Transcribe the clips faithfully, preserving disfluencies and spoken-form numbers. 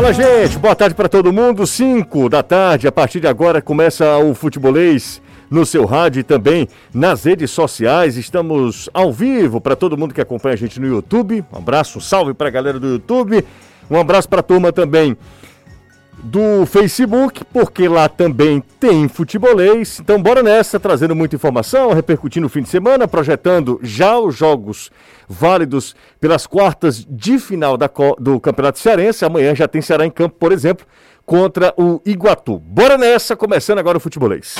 Fala, gente, boa tarde para todo mundo. Cinco da tarde, a partir de agora começa o Futebolês no seu rádio e também nas redes sociais. Estamos ao vivo para todo mundo que acompanha a gente no YouTube. Um abraço, um salve para a galera do YouTube. Um abraço para a turma também do Facebook, porque lá também tem Futebolês. Então bora nessa, trazendo muita informação, repercutindo o fim de semana, projetando já os jogos válidos pelas quartas de final da, do Campeonato Cearense. Amanhã já tem Ceará em campo, por exemplo, contra o Iguatu. Bora nessa, começando agora o Futebolês.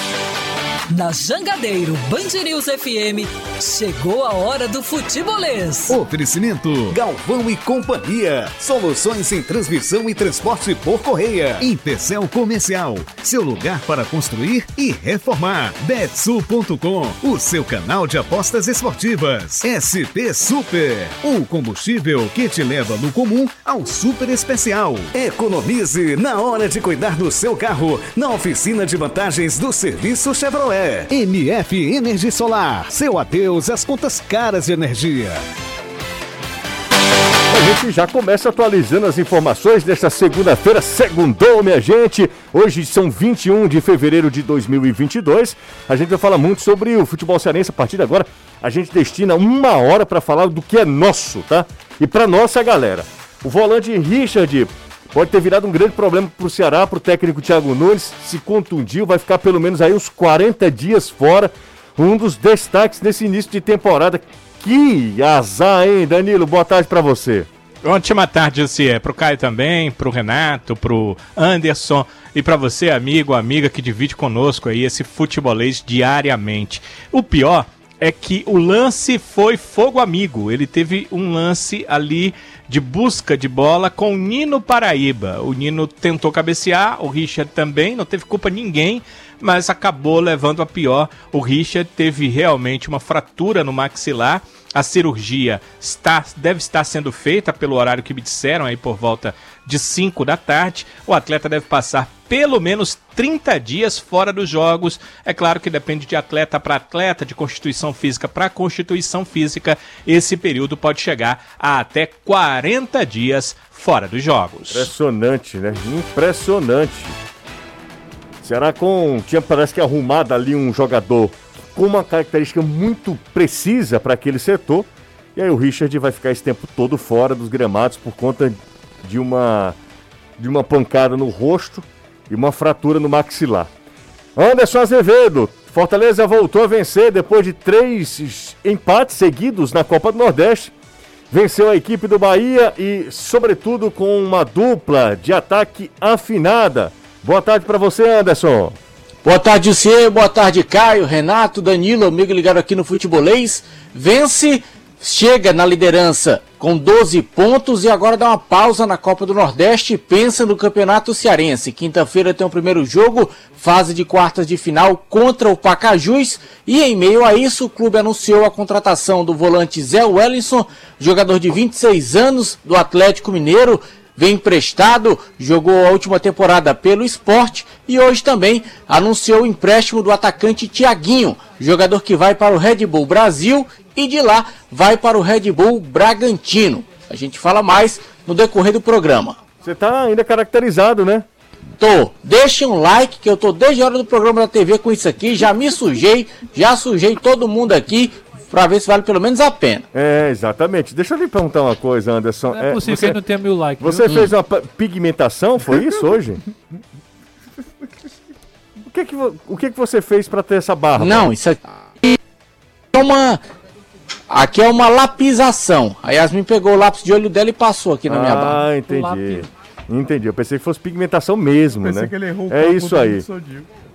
Na Jangadeiro, Band News F M, chegou a hora do Futebolês. Oferecimento Galvão e Companhia, soluções em transmissão e transporte por correia. Intercel Comercial, seu lugar para construir e reformar. Betsu ponto com, o seu canal de apostas esportivas. S P Super, o combustível que te leva do comum ao super especial. Economize na hora de cuidar do seu carro, na oficina de vantagens do serviço Chevrolet. M F Energia Solar, seu adeus às contas caras de energia. A gente já começa atualizando as informações desta segunda-feira, segundou, minha gente. Hoje são vinte e um de fevereiro de dois mil e vinte e dois. A gente vai falar muito sobre o futebol cearense. A partir de agora, a gente destina uma hora para falar do que é nosso, tá? E para nossa galera. O volante Richard pode ter virado um grande problema para o Ceará, para o técnico Thiago Nunes, se contundiu, vai ficar pelo menos aí uns quarenta dias fora. Um dos destaques nesse início de temporada. Que azar, hein, Danilo? Boa tarde para você. Ótima tarde, Cê, para o Caio também, para o Renato, para o Anderson e para você, amigo, amiga, que divide conosco aí esse futebolês diariamente. O pior é que o lance foi fogo amigo. Ele teve um lance ali de busca de bola com o Nino Paraíba. O Nino tentou cabecear, o Richard também, não teve culpa ninguém, mas acabou levando a pior. O Richard teve realmente uma fratura no maxilar. A cirurgia está, deve estar sendo feita pelo horário que me disseram, aí por volta de cinco da tarde. O atleta deve passar pelo menos trinta dias fora dos jogos. É claro que depende de atleta para atleta, de constituição física para constituição física. Esse período pode chegar a até quarenta dias fora dos jogos. Impressionante, né? Impressionante. Será que tinha, parece que arrumado ali um jogador com uma característica muito precisa para aquele setor, e aí o Richard vai ficar esse tempo todo fora dos gramados por conta de uma, de uma pancada no rosto e uma fratura no maxilar. Anderson Azevedo, Fortaleza voltou a vencer depois de três empates seguidos na Copa do Nordeste, venceu a equipe do Bahia e, sobretudo, com uma dupla de ataque afinada. Boa tarde para você, Anderson. Boa tarde, Cê, boa tarde, Caio, Renato, Danilo, amigo ligado aqui no Futebolês. Vence, chega na liderança com doze pontos e agora dá uma pausa na Copa do Nordeste e pensa no Campeonato Cearense. Quinta-feira tem o primeiro jogo, fase de quartas de final contra o Pacajus, e em meio a isso o clube anunciou a contratação do volante Zé Wellington, jogador de vinte e seis anos do Atlético Mineiro. Vem emprestado, jogou a última temporada pelo Sport e hoje também anunciou o empréstimo do atacante Thiaguinho, jogador que vai para o Red Bull Brasil e de lá vai para o Red Bull Bragantino. A gente fala mais no decorrer do programa. Você tá ainda caracterizado, né? Tô. Deixem um like, que eu tô desde a hora do programa da T V com isso aqui, já me sujei, já sujei todo mundo aqui, pra ver se vale pelo menos a pena. É, exatamente. Deixa eu lhe perguntar uma coisa, Anderson. Não é possível que é, não tenha mil likes. Você viu? Fez uma pigmentação, foi isso hoje? O que, que, o que que você fez pra ter essa barba? Não, isso aqui é uma... Aqui é uma lapisação. A Yasmin pegou o lápis de olho dela e passou aqui na ah, minha barba. Ah, entendi. Entendi. Eu pensei que fosse pigmentação mesmo, pensei, né? Que ele errou o é isso aí.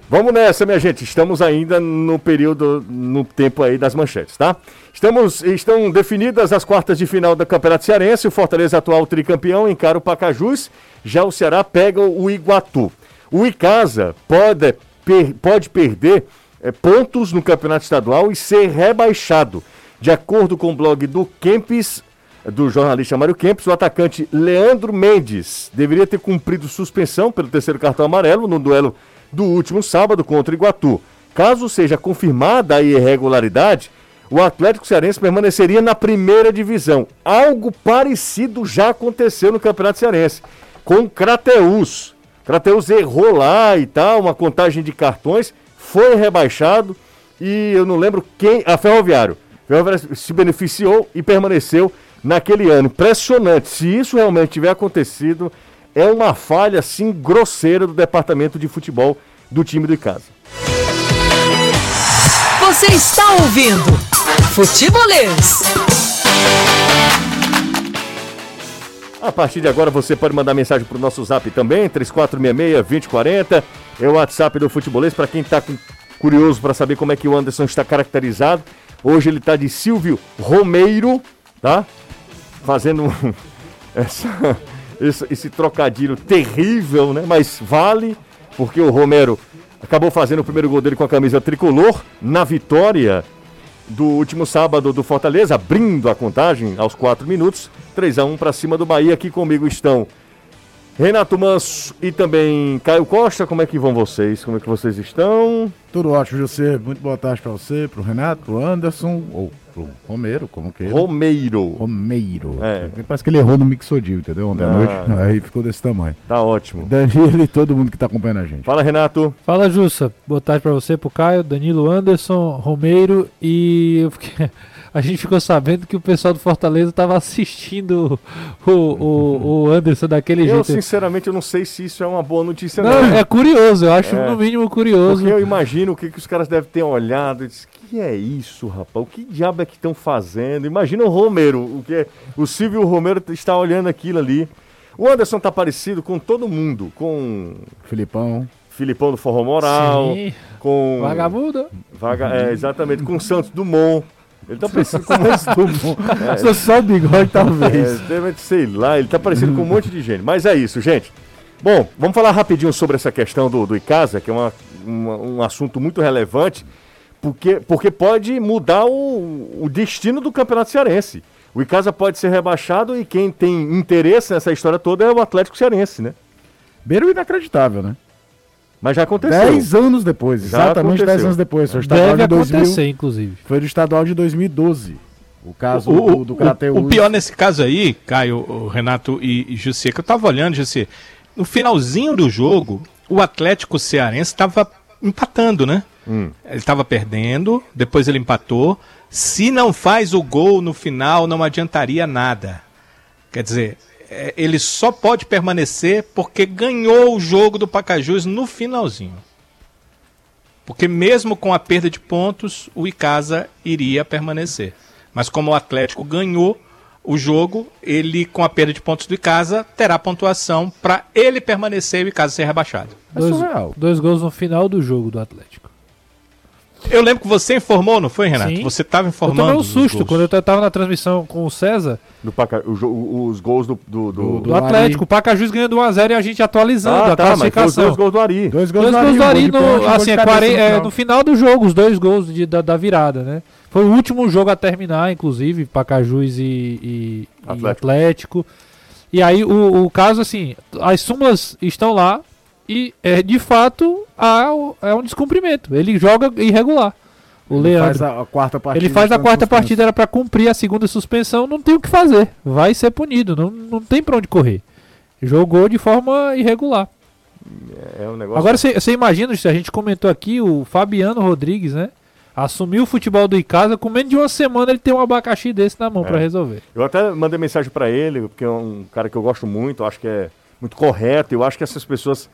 Vamos nessa, minha gente. Estamos ainda no período, no tempo aí das manchetes, tá? Estamos, estão definidas as quartas de final do Campeonato Cearense. O Fortaleza, atual tricampeão, encara o Pacajus. Já o Ceará pega o Iguatu. O Icasa pode, per, pode perder é, pontos no Campeonato Estadual e ser rebaixado. De acordo com o blog do Kempis, do jornalista Mário Kempis, o atacante Leandro Mendes deveria ter cumprido suspensão pelo terceiro cartão amarelo no duelo do último sábado contra o Iguatu. Caso seja confirmada a irregularidade, o Atlético Cearense permaneceria na primeira divisão. Algo parecido já aconteceu no Campeonato Cearense. com Crateús. Crateús errou lá e tal, uma contagem de cartões, foi rebaixado e eu não lembro quem... A Ferroviário. A Ferroviário se beneficiou e permaneceu naquele ano. Impressionante. Se isso realmente tiver acontecido, é uma falha, assim, grosseira do departamento de futebol do time do Icasa. Você está ouvindo Futebolês. A partir de agora você pode mandar mensagem para o nosso zap também, três quatro seis seis, dois zero quatro zero. É o WhatsApp do Futebolês, para quem está curioso para saber como é que o Anderson está caracterizado. Hoje ele está de Silvio Romero, tá? Fazendo essa, esse, esse trocadilho terrível, né? Mas vale, porque o Romero acabou fazendo o primeiro gol dele com a camisa tricolor na vitória do último sábado do Fortaleza, abrindo a contagem aos quatro minutos, três a um para cima do Bahia. Aqui comigo estão Renato Manso e também Caio Costa. Como é que vão vocês? Como é que vocês estão? Tudo ótimo, José. Muito boa tarde para você, para o Renato, para o Anderson, ou para o Romero, como que é? Romero. Romero. É. Parece que ele errou no mixodil, entendeu? Ontem à noite, aí ficou desse tamanho. Tá ótimo. Danilo e todo mundo que tá acompanhando a gente. Fala, Renato. Fala, Jussa. Boa tarde para você, para o Caio, Danilo, Anderson, Romero e... Eu fiquei... A gente ficou sabendo que o pessoal do Fortaleza estava assistindo o, o, o Anderson daquele eu, jeito. Eu, sinceramente, eu não sei se isso é uma boa notícia. Não, não. É curioso, eu acho é, no mínimo curioso. Porque eu imagino o que, que os caras devem ter olhado e disse, que é isso, rapaz? O que diabo é que estão fazendo? Imagina o Romero, o, que é, o Silvio Romero está olhando aquilo ali. O Anderson está parecido com todo mundo, com... Filipão. Filipão do Forró Moral. Sim. Com... Vagabundo. Vaga... É, exatamente, com o Santos Dumont. Ele tá parecendo com um monte de é, só, só o bigode, talvez. É, sei lá, ele tá parecendo com um monte de gente. Mas é isso, gente. Bom, vamos falar rapidinho sobre essa questão do, do Icasa, que é uma, uma, um assunto muito relevante, porque, porque pode mudar o, o destino do Campeonato Cearense. O Icasa pode ser rebaixado e quem tem interesse nessa história toda é o Atlético Cearense, né? Beiro inacreditável, né? Mas já aconteceu. Dez anos depois, exatamente dez anos depois. Foi o estadual de dois mil, inclusive. Foi do estadual de dois mil e doze, o caso o, do, do Crateús. O pior nesse caso aí, Caio, Renato e, e José, que eu tava olhando, José, no finalzinho do jogo, o Atlético Cearense tava empatando, né? Hum. Ele tava perdendo, depois ele empatou. Se não faz o gol no final, não adiantaria nada. Quer dizer... Ele só pode permanecer porque ganhou o jogo do Pacajus no finalzinho. Porque mesmo com a perda de pontos, o Icasa iria permanecer. Mas como o Atlético ganhou o jogo, ele com a perda de pontos do Icasa terá pontuação para ele permanecer e o Icasa ser rebaixado. Dois, dois gols no final do jogo do Atlético. Eu lembro que você informou, não foi, Renato? Sim. Você estava informando. Eu tomei um susto quando eu estava na transmissão com o César. Do Paca... o, os gols do... Do, do... do, do Atlético. Ari. O Pacajus ganhando um a zero e a gente atualizando ah, a tá, classificação. Dois gols do Ari. Dois gols, dois gols do Ari, do Ari no, no, assim, é, quarenta, no, final. É, no final do jogo, os dois gols de, da, da virada, né? Foi o último jogo a terminar, inclusive, Pacajus e, e, Atlético. e Atlético. E aí, o, o caso, assim, as súmulas estão lá. E, é, de fato, há, é um descumprimento. Ele joga irregular. O ele Leandro. faz a, a quarta partida. Ele faz a quarta partida, partida era para cumprir a segunda suspensão, não tem o que fazer. Vai ser punido, não, não tem para onde correr. Jogou de forma irregular. É um negócio... Agora, você imagina, a gente comentou aqui, o Fabiano Rodrigues, né? Assumiu o futebol do Icasa, com menos de uma semana ele tem um abacaxi desse na mão é. para resolver. Eu até mandei mensagem para ele, porque é um cara que eu gosto muito, acho que é muito correto, eu acho que essas pessoas...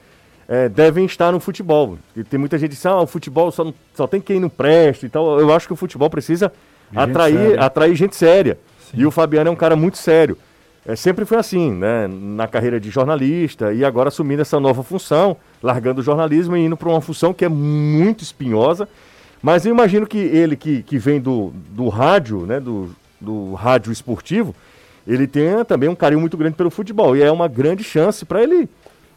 É, devem estar no futebol. E tem muita gente que diz, ah, o futebol só, não, só tem quem não presta e tal. Eu acho que o futebol precisa atrair gente séria. Atrair gente séria. E o Fabiano é um cara muito sério. É, sempre foi assim, né? Na carreira de jornalista e agora assumindo essa nova função, largando o jornalismo e indo para uma função que é muito espinhosa. Mas eu imagino que ele que, que vem do, do rádio, né? Do, do rádio esportivo, ele tem também um carinho muito grande pelo futebol. E é uma grande chance para ele...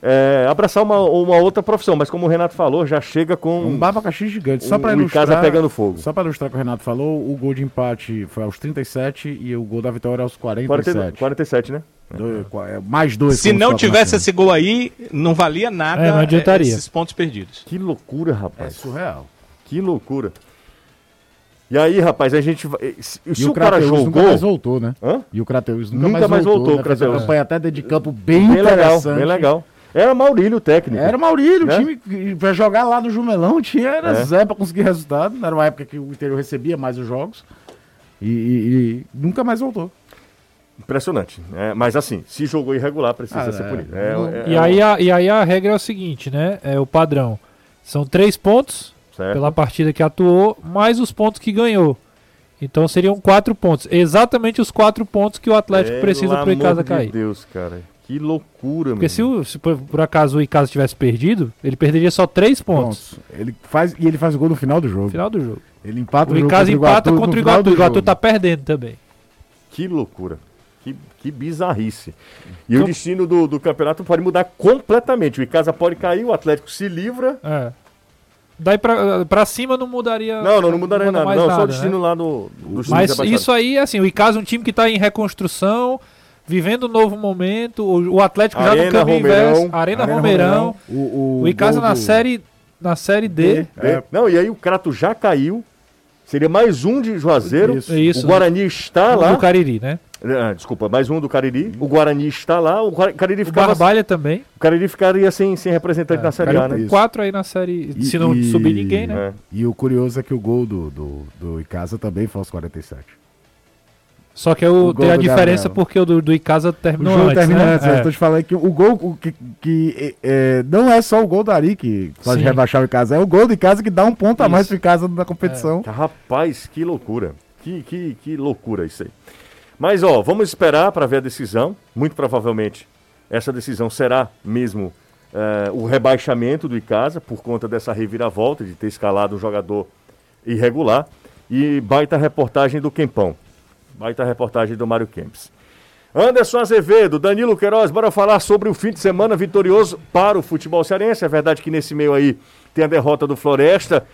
É, abraçar uma, uma outra profissão, mas como o Renato falou, já chega com um babacaxi gigante, só para ilustrar, Icasa pegando fogo. Só para ilustrar o que o Renato falou, o gol de empate foi aos trinta e sete e o gol da vitória aos quarenta e sete. quarenta e sete, né? Do, mais dois. Se não tivesse esse gol aí, não valia nada é, não adiantaria. Esses pontos perdidos. Que loucura, rapaz. É surreal. Que loucura. E E aí, rapaz, a gente... Se e o, o cara jogou... nunca mais voltou, né? Hã? E o Crateús nunca, nunca mais, mais voltou. voltou né? Uma campanha até de campo bem, bem interessante. Legal, bem legal. Era Maurílio o técnico. Era Maurílio, né? O time que, pra jogar lá no Jumelão, tinha era é. Zé pra conseguir resultado. Era uma época que o interior recebia mais os jogos. E, e, e nunca mais voltou. Impressionante. É, mas assim, se jogou irregular, precisa ah, ser é. punido. É, é, e, é aí a, e aí a regra é o seguinte, né? É o padrão. São três pontos, certo, pela partida que atuou, mais os pontos que ganhou. Então seriam quatro pontos. Exatamente os quatro pontos que o Atlético é, precisa pro Icasa de cair. Meu Deus, cara. Que loucura, mano. Porque se, o, se por, por acaso o Icasa tivesse perdido, ele perderia só três pontos. Pronto. Ele faz, e ele faz o gol no final do jogo. Final do jogo. Ele empata o, o jogo Icasa contra empata o Iguatu, contra o Iguatu. O Iguatu tá perdendo também. Que loucura. Que, que bizarrice. E então, o destino do, do campeonato pode mudar completamente. O Icasa pode cair, o Atlético se livra. É. Daí pra, pra cima não mudaria. Não, não, não mudaria não nada. Não, nada, só o destino, né? Lá no, do Mas isso aí, assim, o Icasa é um time que tá em reconstrução, vivendo um novo momento, o Atlético já no caminho inverso, Arena Romeirão, o, o, o Icasa na, do... série, na Série D. D, D. É. Não, e aí o Crateús já caiu, seria mais um de Juazeiro, isso. Isso, o Guarani né? está um lá. Do Cariri, né? Ah, desculpa, mais um do Cariri, o Guarani está lá, o Cariri ficava... O Barbalha também. O Cariri ficaria sem, sem representante é, na Série A, né? Isso. Quatro aí na Série, e, se não e, subir ninguém, né? É. E o curioso é que o gol do, do, do Icasa também foi aos quarenta e sete. Só que eu tenho a diferença Gabriel. Porque o do, do Icasa terminou antes, termina né? antes, é. Eu tô te falando que o gol o, que, que é, não é só o gol da Ari que pode Sim. rebaixar o Icasa, é o gol do Icasa que dá um ponto isso. a mais pro Icasa na competição. É. Rapaz, que loucura. Que, que, que loucura isso aí. Mas, ó, vamos esperar para ver a decisão. Muito provavelmente essa decisão será mesmo uh, o rebaixamento do Icasa por conta dessa reviravolta de ter escalado um jogador irregular. E baita reportagem do Quempão. Baita reportagem do Mário Kempis. Anderson Azevedo, Danilo Queiroz, bora falar sobre o fim de semana vitorioso para o futebol cearense. É verdade que nesse meio aí tem a derrota do Floresta.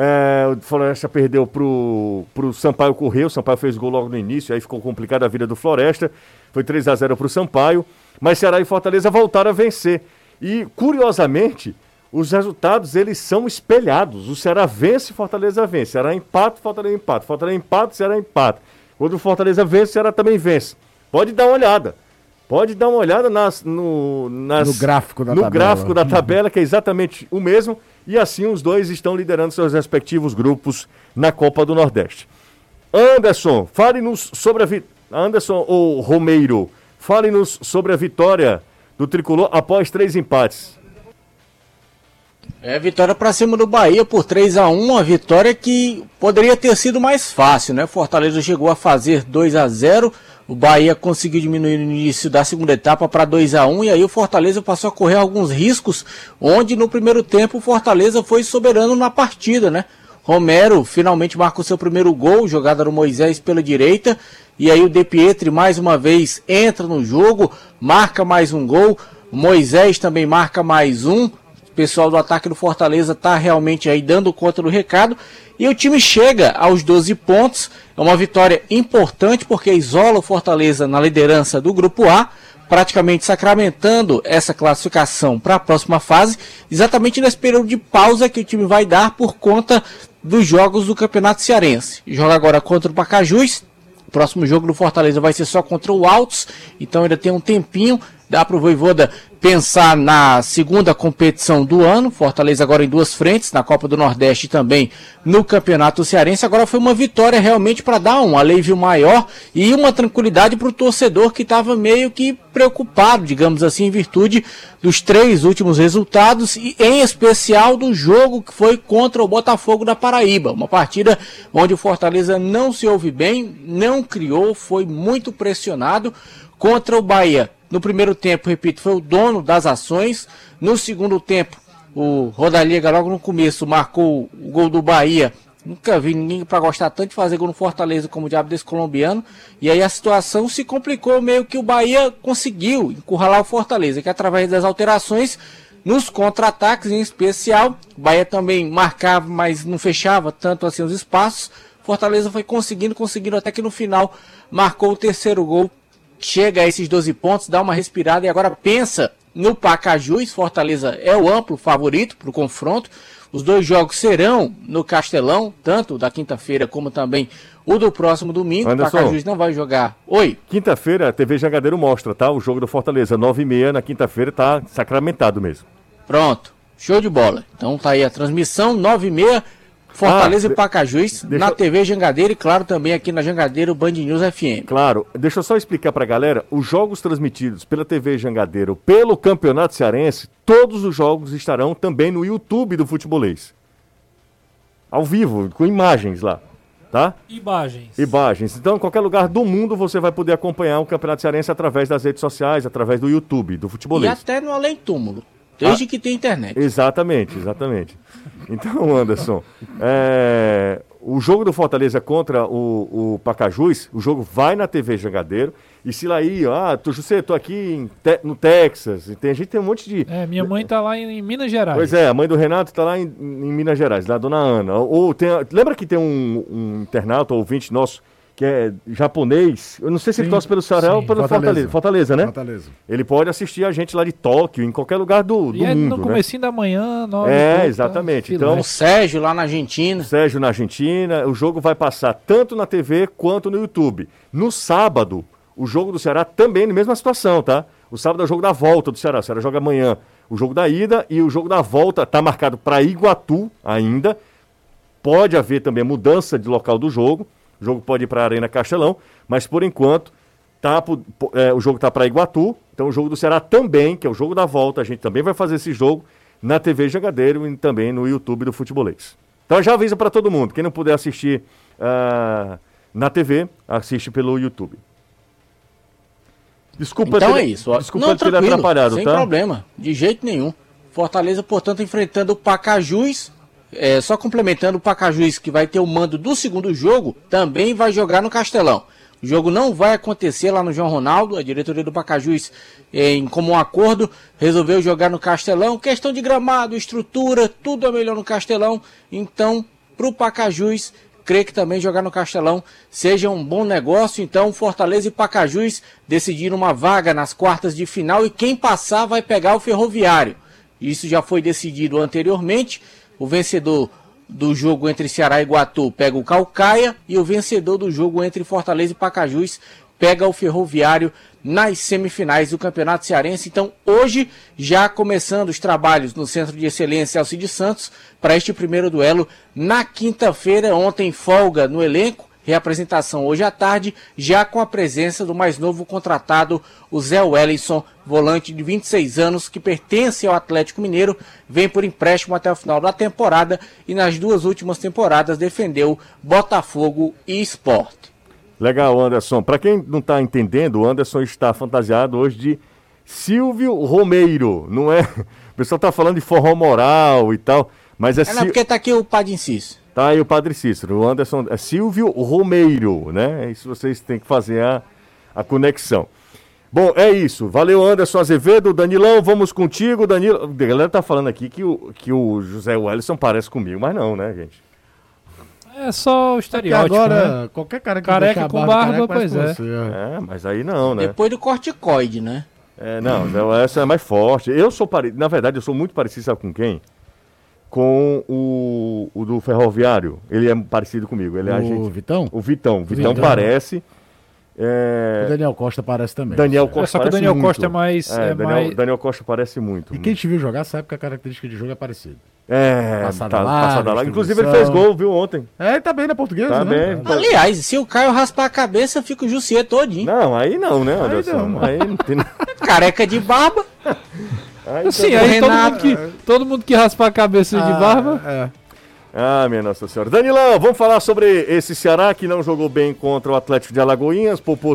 É, o Floresta perdeu pro, pro Sampaio Corrêa. O Sampaio fez gol logo no início, aí ficou complicada a vida do Floresta. Foi três a zero pro Sampaio. Mas Ceará e Fortaleza voltaram a vencer. E, curiosamente, os resultados, eles são espelhados. O Ceará vence, Fortaleza vence. Ceará empata, Fortaleza empata. Fortaleza empata, Ceará empata. Quando o Fortaleza vence, o Ceará também vence. Pode dar uma olhada. Pode dar uma olhada nas, no, nas, no, gráfico, da no gráfico da tabela, que é exatamente o mesmo. E assim os dois estão liderando seus respectivos grupos na Copa do Nordeste. Anderson, fale-nos sobre a vitória. Anderson ou Romero, fale-nos sobre a vitória do Tricolor após três empates. É, vitória para cima do Bahia por três a um, uma vitória que poderia ter sido mais fácil, né? Fortaleza chegou a fazer dois a zero, o Bahia conseguiu diminuir no início da segunda etapa para dois a um, e aí o Fortaleza passou a correr alguns riscos, onde no primeiro tempo o Fortaleza foi soberano na partida, né? Romero finalmente marca o seu primeiro gol, jogada do Moisés pela direita, e aí o De Pietri mais uma vez entra no jogo, marca mais um gol, Moisés também marca mais um. O pessoal do ataque do Fortaleza está realmente aí dando conta do recado. E o time chega aos doze pontos. É uma vitória importante porque isola o Fortaleza na liderança do Grupo A, praticamente sacramentando essa classificação para a próxima fase, exatamente nesse período de pausa que o time vai dar por conta dos jogos do Campeonato Cearense. Joga agora contra o Pacajus. O próximo jogo do Fortaleza vai ser só contra o Altos, então ainda tem um tempinho. Dá para o Vojvoda pensar na segunda competição do ano. Fortaleza agora em duas frentes, na Copa do Nordeste e também no Campeonato Cearense. Agora foi uma vitória realmente para dar um alívio maior e uma tranquilidade para o torcedor que estava meio que preocupado, digamos assim, em virtude dos três últimos resultados e em especial do jogo que foi contra o Botafogo da Paraíba. Uma partida onde o Fortaleza não se ouve bem, não criou, foi muito pressionado contra o Bahia. No primeiro tempo, repito, foi o dono das ações. No segundo tempo, o Rodallega logo no começo marcou o gol do Bahia. Nunca vi ninguém para gostar tanto de fazer gol no Fortaleza como o diabo desse colombiano. E aí a situação se complicou, meio que o Bahia conseguiu encurralar o Fortaleza, que através das alterações, nos contra-ataques em especial, o Bahia também marcava, mas não fechava tanto assim os espaços. Fortaleza foi conseguindo, conseguindo até que no final marcou o terceiro gol. Chega a esses doze pontos, dá uma respirada e agora pensa no Pacajus. Fortaleza é o amplo favorito para o confronto. Os dois jogos serão no Castelão, tanto o da quinta-feira como também o do próximo domingo. Anderson, o Pacajus não vai jogar. Oi? Quinta-feira a T V Jangadeiro mostra, tá? O jogo do Fortaleza, nove e meia na quinta-feira, tá sacramentado mesmo. Pronto, show de bola. Então tá aí a transmissão, nove e meia, Fortaleza ah, e Pacajus, deixa... na T V Jangadeiro e, claro, também aqui na Jangadeiro Band News F M. Claro, deixa eu só explicar pra galera, os jogos transmitidos pela T V Jangadeiro, pelo Campeonato Cearense, todos os jogos estarão também no YouTube do Futebolês. Ao vivo, com imagens lá, tá? Imagens. Imagens. Então, em qualquer lugar do mundo, você vai poder acompanhar o Campeonato Cearense através das redes sociais, através do YouTube, do Futebolês. E até no Além Túmulo. Desde ah, que tem internet. Exatamente, exatamente. Então, Anderson, é, o jogo do Fortaleza contra o, o Pacajus, o jogo vai na T V Jangadeiro, e se lá ir, ah, tô, José, tô aqui em te, no Texas, tem, a gente tem um monte de... É, minha mãe tá lá em, em Minas Gerais. Pois é, a mãe do Renato tá lá em, em Minas Gerais, lá a dona Ana. Ou tem, lembra que tem um, um internauta, ouvinte nosso, que é japonês, eu não sei se sim, ele torce pelo Ceará ou pelo Fortaleza. Fortaleza. Fortaleza, né? Fortaleza. Ele pode assistir a gente lá de Tóquio, em qualquer lugar do, do e é mundo, no comecinho, né? Da manhã, nove. É, exatamente. Então, o Sérgio lá na Argentina. Sérgio na Argentina. O jogo vai passar tanto na T V quanto no YouTube. No sábado, o jogo do Ceará também na mesma situação, tá? O sábado é o jogo da volta do Ceará. O Ceará joga amanhã o jogo da ida e o jogo da volta tá marcado para Iguatu ainda. Pode haver também mudança de local do jogo. O jogo pode ir para a Arena Castelão, mas por enquanto tá pro, é, o jogo está para Iguatu, então o jogo do Ceará também, que é o jogo da volta, a gente também vai fazer esse jogo na T V Jangadeiro e também no YouTube do Futebolês. Então já avisa para todo mundo, quem não puder assistir uh, na T V, assiste pelo YouTube. Desculpa então ter, é isso. Desculpa não, ter atrapalhado, sem tá? Sem problema, de jeito nenhum. Fortaleza, portanto, enfrentando o Pacajus. É, só complementando, o Pacajus, que vai ter o mando do segundo jogo, também vai jogar no Castelão. O jogo não vai acontecer lá no João Ronaldo. A diretoria do Pacajus, em comum acordo, resolveu jogar no Castelão. Questão de gramado, estrutura, tudo é melhor no Castelão. Então, pro Pacajus, creio que também jogar no Castelão seja um bom negócio. Então, Fortaleza e Pacajus decidiram uma vaga nas quartas de final e quem passar vai pegar o Ferroviário. Isso já foi decidido anteriormente. O vencedor do jogo entre Ceará e Iguatu pega o Caucaia e o vencedor do jogo entre Fortaleza e Pacajus pega o Ferroviário nas semifinais do Campeonato Cearense. Então, hoje, já começando os trabalhos no Centro de Excelência Alcides Santos para este primeiro duelo na quinta-feira. Ontem, folga no elenco, reapresentação hoje à tarde, já com a presença do mais novo contratado, o Zé Wellington, volante de vinte e seis anos, que pertence ao Atlético Mineiro, vem por empréstimo até o final da temporada e nas duas últimas temporadas defendeu Botafogo e Sport. Legal, Anderson. Para quem não está entendendo, o Anderson está fantasiado hoje de Silvio Romero, não é? O pessoal está falando de forró moral e tal, mas é... É Sil... não, porque está aqui o Padre Incício. Tá aí o Padre Cícero, o Anderson, é Silvio Romero, né? Isso vocês têm que fazer a, a conexão. Bom, é isso. Valeu, Anderson Azevedo. Danilão, vamos contigo, Danilo. A galera tá falando aqui que o, que o José Wellington parece comigo, mas não, né, gente? É só o estereótipo, é agora, né? Qualquer cara que careca com barba, barba pois é. Você, é. É, mas aí não, né? Depois do corticoide, né? É, não, Zé Wellington é mais forte. Eu sou parecido, na verdade, eu sou muito parecido, sabe com quem? Com o, o do Ferroviário, ele é parecido comigo. Ele é o agente... Vitão? O Vitão. O Vitão, Vitão parece. É... O Daniel Costa parece também. Daniel Costa é, só que o Daniel muito. Costa é mais... É, é Daniel, mais... Daniel Costa parece muito. E quem te viu jogar sabe que a característica de jogo é parecida. É, passada tá, lá. Passada lá. Inclusive ele fez gol, viu, ontem. É, tá bem na portuguesa, tá, né? Bem. Aliás, se o Caio raspar a cabeça, fica o Jussier todinho. Não, aí não, né, Anderson? Aí não, aí não tem... Careca de barba. Ah, então sim, aí todo mundo, que, todo mundo que raspar a cabeça ah, de barba. É. Ah, minha Nossa Senhora. Danilão, vamos falar sobre esse Ceará que não jogou bem contra o Atlético de Alagoinhas, poupou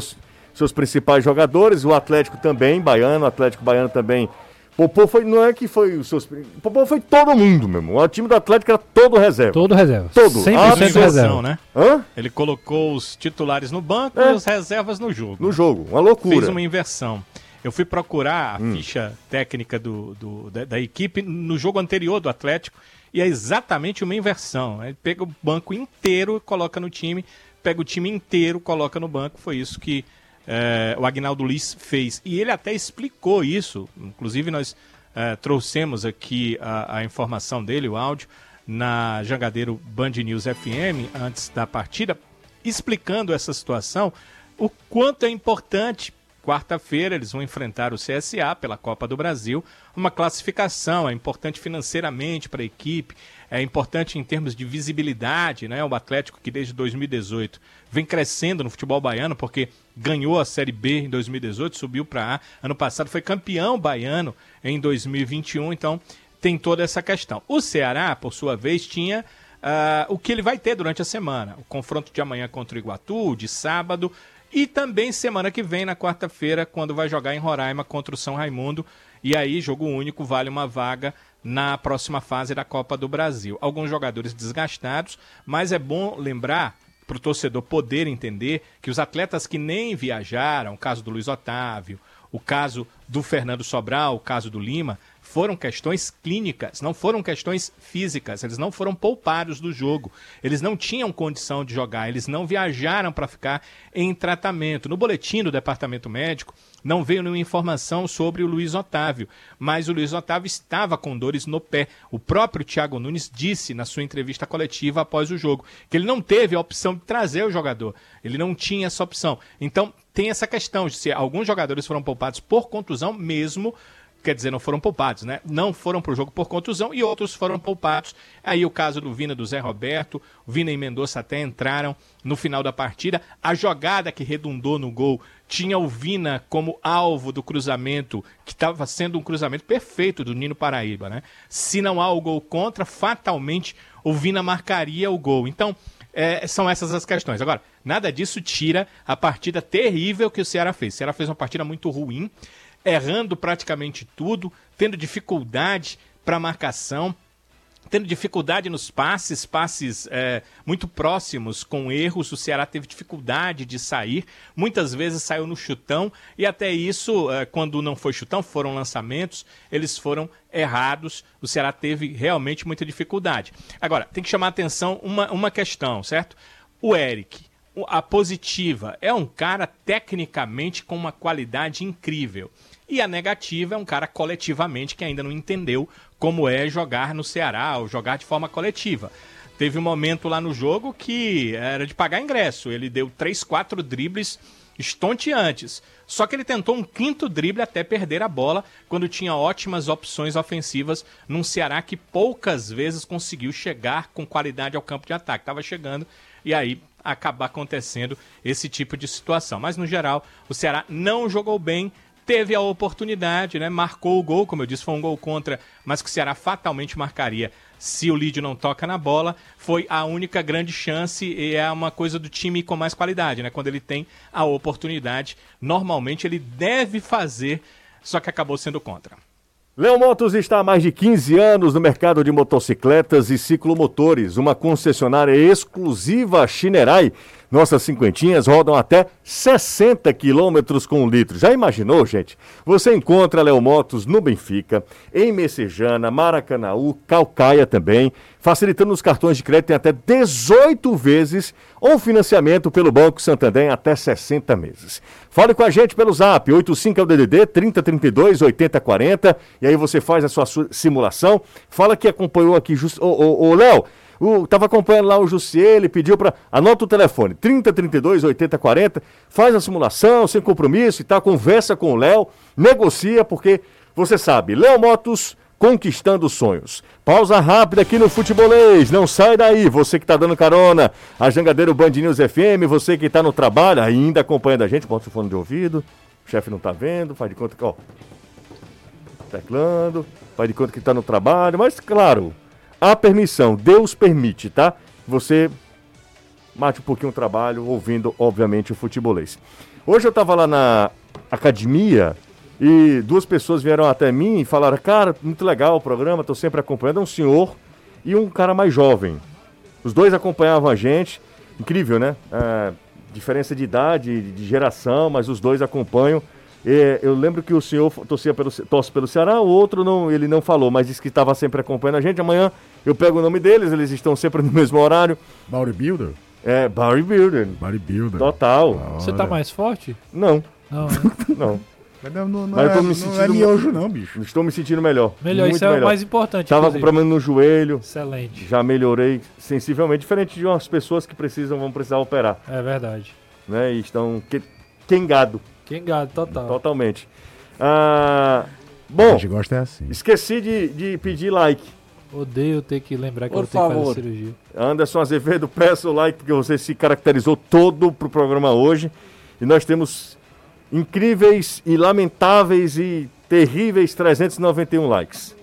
seus principais jogadores, o Atlético também, baiano, o Atlético baiano também. Poupou foi, não é que foi os seus... Poupou foi todo mundo mesmo. O time do Atlético era todo reserva. Todo reserva. Todo. cem por cento reserva, né? Hã? Ele colocou os titulares no banco é. e os reservas no jogo. No jogo, uma loucura. Fez uma inversão. Eu fui procurar a hum. ficha técnica do, do, da, da equipe no jogo anterior do Atlético e é exatamente uma inversão. Ele pega o banco inteiro, coloca no time, pega o time inteiro, coloca no banco. Foi isso que é, o Agnaldo Liz fez. E ele até explicou isso. Inclusive, nós eh, trouxemos aqui a, a informação dele, o áudio, na Jangadeiro Band News F M, antes da partida, explicando essa situação, o quanto é importante. Quarta-feira eles vão enfrentar o C S A pela Copa do Brasil, uma classificação, é importante financeiramente para a equipe, é importante em termos de visibilidade, né? O Atlético que desde dois mil e dezoito vem crescendo no futebol baiano, porque ganhou a Série B em dois mil e dezoito, subiu para A, ano passado foi campeão baiano em dois mil e vinte e um, então tem toda essa questão. O Ceará, por sua vez, tinha uh, o que ele vai ter durante a semana, o confronto de amanhã contra o Iguatu, de sábado, e também semana que vem, na quarta-feira, quando vai jogar em Roraima contra o São Raimundo. E aí, jogo único, vale uma vaga na próxima fase da Copa do Brasil. Alguns jogadores desgastados, mas é bom lembrar, para o torcedor poder entender, que os atletas que nem viajaram, o caso do Luiz Otávio, o caso do Fernando Sobral, o caso do Lima, foram questões clínicas, não foram questões físicas, eles não foram poupados do jogo, eles não tinham condição de jogar, eles não viajaram para ficar em tratamento. No boletim do departamento médico não veio nenhuma informação sobre o Luiz Otávio, mas o Luiz Otávio estava com dores no pé. O próprio Thiago Nunes disse na sua entrevista coletiva após o jogo que ele não teve a opção de trazer o jogador, ele não tinha essa opção. Então tem essa questão de se alguns jogadores foram poupados por contusão mesmo, quer dizer, não foram poupados, né? Não foram para o jogo por contusão e outros foram poupados. Aí o caso do Vina, do Zé Roberto, Vina e Mendonça até entraram no final da partida. A jogada que redundou no gol tinha o Vina como alvo do cruzamento, que estava sendo um cruzamento perfeito do Nino Paraíba, né? Se não há o gol contra, fatalmente o Vina marcaria o gol. Então, é, são essas as questões. Agora, nada disso tira a partida terrível que o Ceará fez. O Ceará fez uma partida muito ruim, errando praticamente tudo, tendo dificuldade para marcação, tendo dificuldade nos passes, passes é, muito próximos com erros. O Ceará teve dificuldade de sair, muitas vezes saiu no chutão e até isso, é, quando não foi chutão, foram lançamentos, eles foram errados. O Ceará teve realmente muita dificuldade. Agora, tem que chamar a atenção uma, uma questão, certo? O Eric, a positiva, é um cara tecnicamente com uma qualidade incrível. E a negativa é um cara coletivamente que ainda não entendeu como é jogar no Ceará ou jogar de forma coletiva. Teve um momento lá no jogo que era de pagar ingresso. Ele deu três, quatro dribles estonteantes. Só que ele tentou um quinto drible até perder a bola, quando tinha ótimas opções ofensivas num Ceará que poucas vezes conseguiu chegar com qualidade ao campo de ataque. Estava chegando e aí acabar acontecendo esse tipo de situação. Mas, no geral, o Ceará não jogou bem, teve a oportunidade, né? Marcou o gol, como eu disse, foi um gol contra, mas que o Ceará fatalmente marcaria se o Lídio não toca na bola. Foi a única grande chance e é uma coisa do time com mais qualidade, né? Quando ele tem a oportunidade, normalmente ele deve fazer, só que acabou sendo contra. Léo Motos está há mais de quinze anos no mercado de motocicletas e ciclomotores, uma concessionária exclusiva Shinerai. Nossas cinquentinhas rodam até sessenta quilômetros com um litro. Já imaginou, gente? Você encontra Léo Motos no Benfica, em Messejana, Maracanaú, Caucaia também, facilitando os cartões de crédito em até dezoito vezes ou financiamento pelo Banco Santander em até sessenta meses. Fale com a gente pelo Zap, oito cinco é o D D D, trinta, trinta e dois, oitenta, quarenta. E aí você faz a sua simulação. Fala que acompanhou aqui, just... ô, ô, ô Léo, estava acompanhando lá o Jussier, ele pediu para... Anota o telefone, trinta, trinta e dois, oitenta, quarenta. Faz a simulação, sem compromisso e tal, conversa com o Léo, negocia, porque você sabe, Léo Motos conquistando sonhos. Pausa rápida aqui no Futebolês, não sai daí, você que está dando carona, a Jangadeiro Band News F M, você que está no trabalho, ainda acompanhando a gente, bota o fone de ouvido, o chefe não está vendo, faz de conta que, ó, teclando, faz de conta que está no trabalho, mas claro, há permissão, Deus permite, tá? Você mate um pouquinho o trabalho, ouvindo, obviamente, o Futebolês. Hoje eu estava lá na academia, e duas pessoas vieram até mim e falaram, cara, muito legal o programa, estou sempre acompanhando, um senhor e um cara mais jovem. Os dois acompanhavam a gente, incrível, né? É, diferença de idade, de geração, mas os dois acompanham. É, eu lembro que o senhor torcia pelo, torce pelo Ceará, o outro não, ele não falou, mas disse que estava sempre acompanhando a gente. Amanhã eu pego o nome deles, eles estão sempre no mesmo horário. Bodybuilder? É, bodybuilder. Bodybuilder. Total. Você está mais forte? Não. Não, né? Não. Mas não, não, mas é, me não é miojo não, bicho. Estou me sentindo melhor. Melhor, muito isso é melhor. O mais importante. Tava inclusive. com problema no joelho. Excelente. Já melhorei sensivelmente, diferente de umas pessoas que precisam, vão precisar operar. É verdade. Né? E estão que, quengado. Quengado, total. Totalmente. Ah, bom, a gente gosta é assim. Esqueci de, de pedir like. Odeio ter que lembrar que Por eu tenho que fazer cirurgia. Anderson Azevedo, peça o like, porque você se caracterizou todo pro programa hoje. E nós temos incríveis e lamentáveis e terríveis trezentos e noventa e um likes.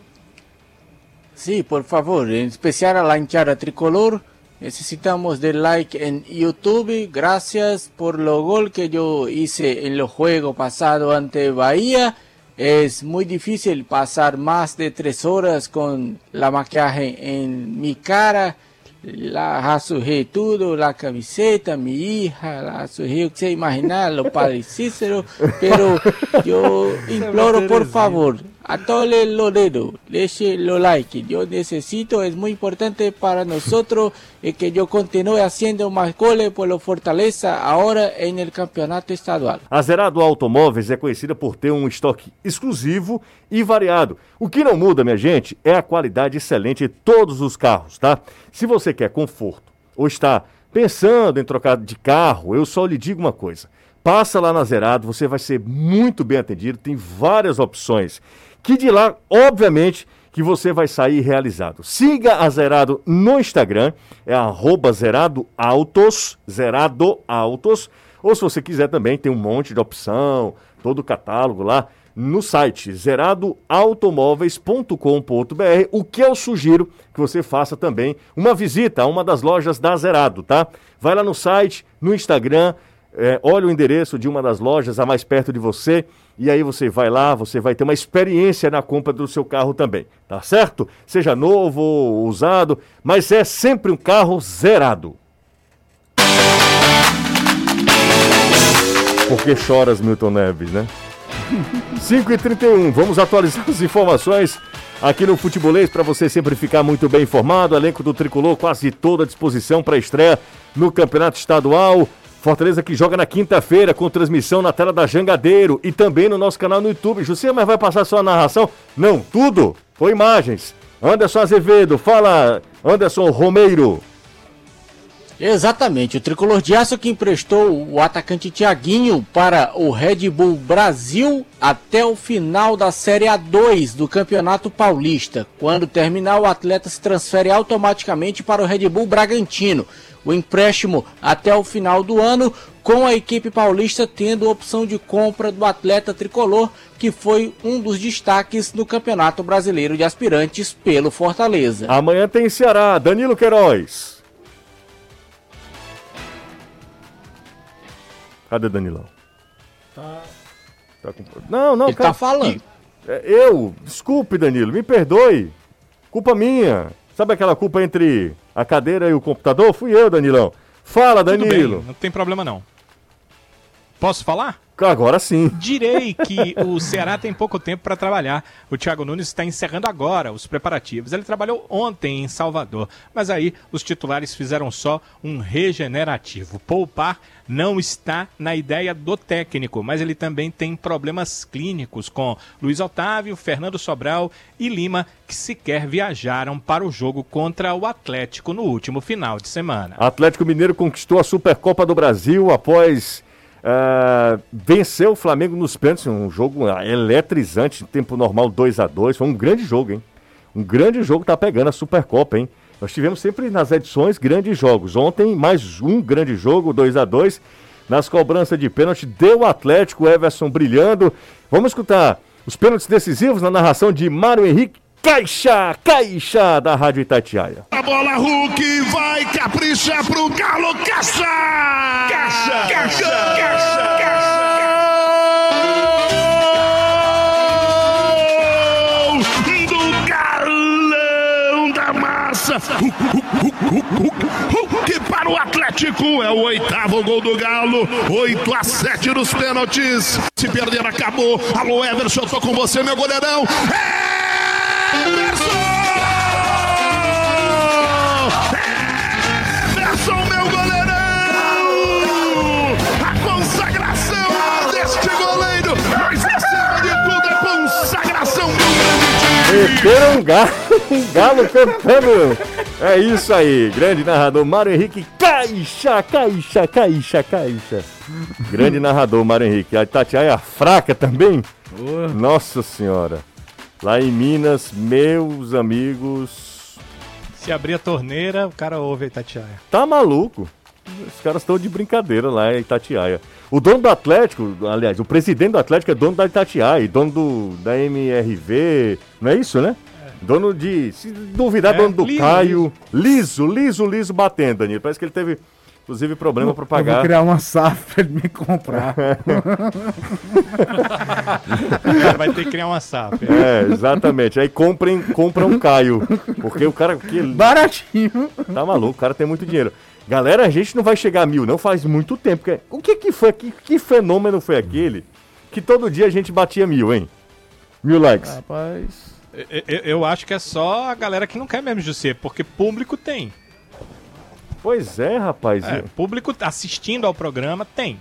Sim, por favor, em especial a Lanchara Tricolor, necesitamos de like en YouTube. Gracias por lo gol que yo hice en el juego pasado ante Bahia. Es muy difícil pasar más de tres horas con la maquillaje en mi cara. La rasujé todo, la camiseta, mi hija, la rasujé, se imaginar, los padres Cícero, pero yo imploro por favor, atole los dedos, deje los likes, yo necesito, es muy importante para nosotros eh, que yo continúe haciendo más goles por la Fortaleza ahora en el campeonato estadual. A Zerado Automóveis é conhecida por ter um estoque exclusivo e variado. O que não muda, minha gente, é a qualidade excelente de todos os carros, tá? Se você quer conforto ou está pensando em trocar de carro, eu só lhe digo uma coisa. Passa lá na Zerado, você vai ser muito bem atendido, tem várias opções. Que de lá, obviamente, que você vai sair realizado. Siga a Zerado no Instagram, é arroba zeradoautos, zeradoautos. Ou se você quiser também, tem um monte de opção, todo o catálogo lá no site zerado automóveis ponto com ponto b r, o que eu sugiro que você faça também uma visita a uma das lojas da Zerado, tá? Vai lá no site, no Instagram, É, olha o endereço de uma das lojas a mais perto de você e aí você vai lá, você vai ter uma experiência na compra do seu carro também, tá certo? Seja novo ou usado, mas é sempre um carro zerado. Porque choras, Milton Neves, né? cinco e trinta e um, vamos atualizar as informações aqui no Futebolês para você sempre ficar muito bem informado. O elenco do Tricolor quase toda à disposição para a estreia no Campeonato Estadual. Fortaleza que joga na quinta-feira com transmissão na tela da Jangadeiro e também no nosso canal no YouTube. José, mas vai passar só a narração? Não, tudo foi imagens. Anderson Azevedo, fala, Anderson Romero. Exatamente, o Tricolor de Aço que emprestou o atacante Thiaguinho para o Red Bull Brasil até o final da Série A dois do Campeonato Paulista. Quando terminar, o atleta se transfere automaticamente para o Red Bull Bragantino. O empréstimo até o final do ano, com a equipe paulista tendo a opção de compra do atleta tricolor, que foi um dos destaques no Campeonato Brasileiro de Aspirantes pelo Fortaleza. Amanhã tem Ceará, Danilo Queiroz. Cadê Danilão? Tá. tá com... Não, não, Ele cara. Tá falando. Eu, desculpe, Danilo, me perdoe. Culpa minha. Sabe aquela culpa entre a cadeira e o computador? Fui eu, Danilão. Fala, Danilo. Bem, não tem problema, não. Posso falar? Agora sim. Direi que o Ceará tem pouco tempo para trabalhar. O Thiago Nunes está encerrando agora os preparativos. Ele trabalhou ontem em Salvador, mas aí os titulares fizeram só um regenerativo. Poupar não está na ideia do técnico, mas ele também tem problemas clínicos com Luiz Otávio, Fernando Sobral e Lima, que sequer viajaram para o jogo contra o Atlético no último final de semana. O Atlético Mineiro conquistou a Supercopa do Brasil após... Uh, venceu o Flamengo nos pênaltis, um jogo eletrizante, tempo normal dois a dois, foi um grande jogo, hein? Um grande jogo tá pegando a Supercopa, hein? Nós tivemos sempre nas edições grandes jogos. Ontem, mais um grande jogo, dois a dois, nas cobranças de pênalti, deu o Atlético, Everson brilhando. Vamos escutar os pênaltis decisivos na narração de Mário Henrique Caixa, Caixa da Rádio Itatiaia. A bola Hulk vai caprichar pro Galo, Caixa! Caixa! Caixa! Caixa! Caixa! Caixa! Do Galão da Massa! Hulk para o Atlético, é o oitavo gol do Galo, oito a sete nos pênaltis. Se perder, acabou. Alô, Everson, eu tô com você, meu goleirão. É! Everson! Everson, meu goleirão! A consagração deste goleiro! Moisés! Meteram um galo, um galo cantando. É isso aí, grande narrador Mário Henrique. Caixa, caixa, caixa, caixa. Grande narrador Mário Henrique. A Itatiaia fraca também. Boa. Nossa senhora. Lá em Minas, meus amigos... Se abrir a torneira, o cara ouve a Itatiaia. Tá maluco. Os caras estão de brincadeira lá em Itatiaia. O dono do Atlético, aliás, o presidente do Atlético é dono da Itatiaia, dono do, da M R V, não é isso, né? É. Dono de, se duvidar, é, dono do liso, Caio. Liso, liso, liso batendo, Danilo. Parece que ele teve, inclusive, problema para pagar. Eu vou criar uma S A F pra ele me comprar. O cara vai ter que criar uma S A F. É, é exatamente. Aí comprem, compram um Caio, porque o cara... Que... Baratinho. Tá maluco, o cara tem muito dinheiro. Galera, a gente não vai chegar a mil, não, faz muito tempo. Porque... O que que foi? Que, que fenômeno foi aquele que todo dia a gente batia mil, hein? Mil likes. Rapaz... Eu, eu, eu acho que é só a galera que não quer mesmo, José, porque público tem. Pois é, rapaz. É, eu... Público assistindo ao programa tem.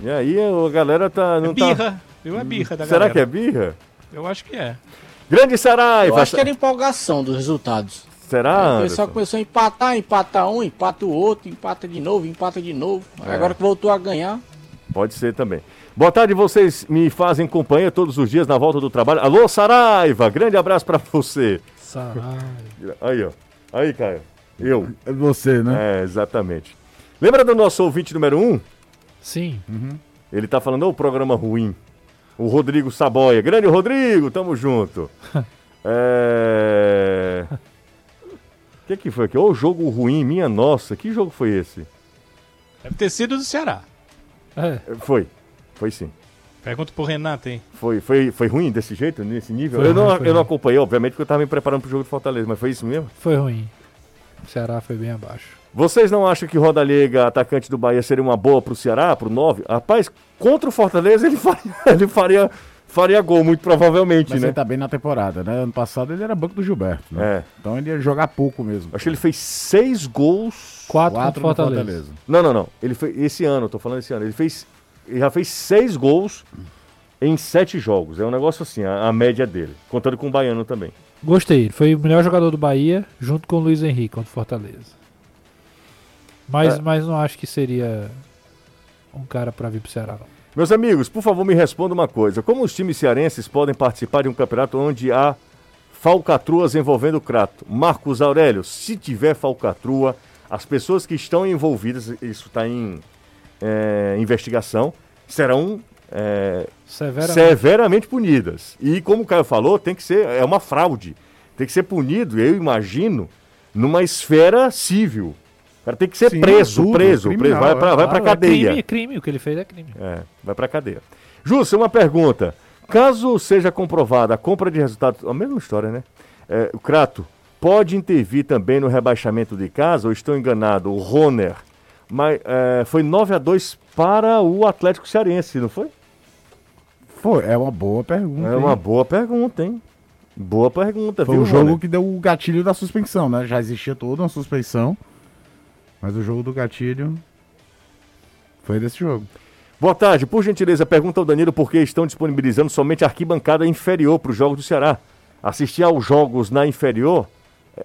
E aí a galera tá... Não é birra. Tá... Eu é birra da Será galera. Será que é birra? Eu acho que é. Grande Saraiva! Eu acho que era empolgação dos resultados. Será? O pessoal começou a empatar, empata um, empata o outro, empata de novo, empata de novo. É. Agora que voltou a ganhar. Pode ser também. Boa tarde, vocês me fazem companhia todos os dias na volta do trabalho. Alô, Saraiva, grande abraço pra você. Saraiva. Aí, ó. Aí, Caio. Eu. É você, né? É, exatamente. Lembra do nosso ouvinte número um? Sim. Uhum. Ele tá falando, ô, programa ruim. O Rodrigo Saboia. Grande Rodrigo, tamo junto. é... O que, que foi aqui? Ô, oh, jogo ruim, minha nossa. Que jogo foi esse? Deve ter sido do Ceará. É. Foi. Foi sim. Pergunta pro Renato, hein? Foi, foi, foi ruim desse jeito, nesse nível? Foi, eu não, eu não acompanhei, obviamente, porque eu tava me preparando pro jogo do Fortaleza, mas foi isso mesmo? Foi ruim. O Ceará foi bem abaixo. Vocês não acham que o Rodallega, atacante do Bahia, seria uma boa pro Ceará, pro nove? Rapaz, contra o Fortaleza ele faria... Ele faria... Faria gol, muito provavelmente, mas né? Mas ele tá bem na temporada, né? Ano passado ele era banco do Gilberto, né? É. Então ele ia jogar pouco mesmo. Acho que ele fez seis gols... Quatro, quatro contra Fortaleza. Fortaleza. Não, não, não. Ele foi esse ano, eu tô falando esse ano. Ele fez... Ele já fez seis gols em sete jogos. É um negócio assim, a, a média dele. Contando com o Baiano também. Gostei. Ele foi o melhor jogador do Bahia, junto com o Luiz Henrique, contra o Fortaleza. Mas, é. mas não acho que seria um cara pra vir pro Ceará, não. Meus amigos, por favor, me respondam uma coisa. Como os times cearenses podem participar de um campeonato onde há falcatruas envolvendo o Crato? Marcos Aurélio, se tiver falcatrua, as pessoas que estão envolvidas, isso está em é, investigação, serão é, severamente. severamente punidas. E como o Caio falou, tem que ser, é uma fraude. Tem que ser punido, eu imagino, numa esfera civil. O cara tem que ser Sim, preso, tudo, preso, criminal, preso, vai pra, vai pra cadeia. É crime, é crime, o que ele fez é crime. É, vai pra cadeia. Justo, uma pergunta. Caso seja comprovada a compra de resultados, a mesma história, né? É, o Crato pode intervir também no rebaixamento de casa, ou estou enganado, o Roner, mas é, foi nove a dois para o Atlético Cearense, não foi? Foi, é uma boa pergunta. É hein? uma boa pergunta, hein? Boa pergunta, foi viu? Foi o jogo Roner? Que deu o gatilho da suspensão, né? Já existia toda uma suspensão. Mas o jogo do gatilho foi desse jogo. Boa tarde. Por gentileza, pergunta ao Danilo por que estão disponibilizando somente a arquibancada inferior para os jogos do Ceará. Assistir aos jogos na inferior,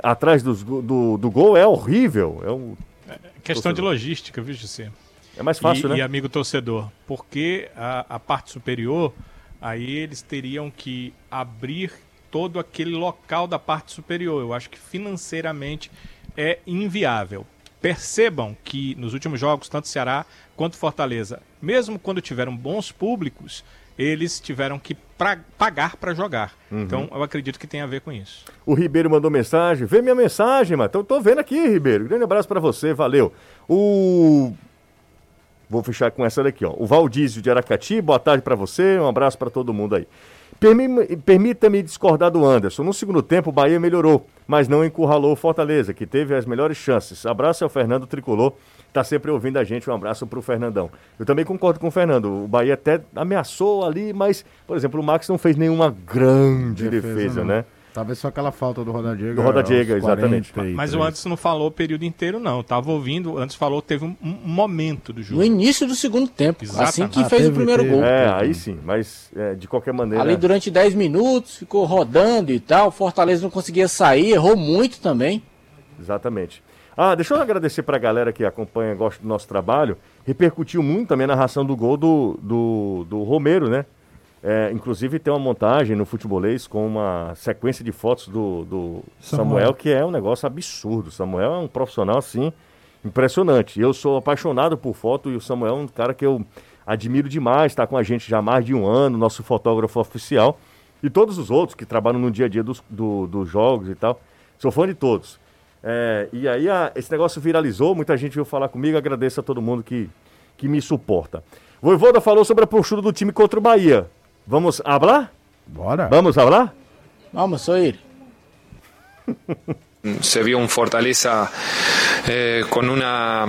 atrás dos, do, do gol, é horrível. É, um... é questão torcedor. de logística, viu, José? É mais fácil, e, né? E amigo torcedor, porque a, a parte superior, aí eles teriam que abrir todo aquele local da parte superior. Eu acho que financeiramente é inviável. Percebam que nos últimos jogos, tanto Ceará quanto Fortaleza, mesmo quando tiveram bons públicos, eles tiveram que pra, pagar para jogar. Uhum. Então, eu acredito que tem a ver com isso. O Ribeiro mandou mensagem. Vê minha mensagem, mano. Então, tô vendo aqui, Ribeiro. Grande abraço para você, valeu. O... Vou fechar com essa daqui, ó. O Valdísio de Aracati, boa tarde para você. Um abraço para todo mundo aí. Permita-me discordar do Anderson. No segundo tempo, o Bahia melhorou, mas não encurralou o Fortaleza, que teve as melhores chances. Abraço ao Fernando Tricolor, está sempre ouvindo a gente. Um abraço para o Fernandão. Eu também concordo com o Fernando. O Bahia até ameaçou ali, mas, por exemplo, o Max não fez nenhuma grande defesa, defesa né? Talvez só aquela falta do Rodallega. Do Rodallega, exatamente. quarenta, mas o Anderson não falou o período inteiro, não. Eu tava ouvindo, o Anderson falou, teve um, um momento do jogo. No início do segundo tempo, exatamente. Assim que ah, fez teve, o primeiro teve. gol. É, cara. Aí sim, mas é, de qualquer maneira... Ali durante dez minutos, ficou rodando e tal, o Fortaleza não conseguia sair, errou muito também. Exatamente. Ah, deixa eu agradecer pra galera que acompanha, gosta do nosso trabalho. Repercutiu muito também a narração do gol do, do, do Romero, né? É, inclusive tem uma montagem no Futebolês com uma sequência de fotos do, do Samuel. Samuel, que é um negócio absurdo. Samuel é um profissional, assim, impressionante. Eu sou apaixonado por foto e o Samuel é um cara que eu admiro demais. Está com a gente já há mais de um ano, nosso fotógrafo oficial. E todos os outros que trabalham no dia a dia dos, do, dos jogos e tal. Sou fã de todos. É, e aí a, esse negócio viralizou, muita gente veio falar comigo. Agradeço a todo mundo que, que me suporta. Vojvoda falou sobre a postura do time contra o Bahia. Vamos falar? Bora. Vamos falar? Vamos ir. Se vio un Fortaleza eh, con una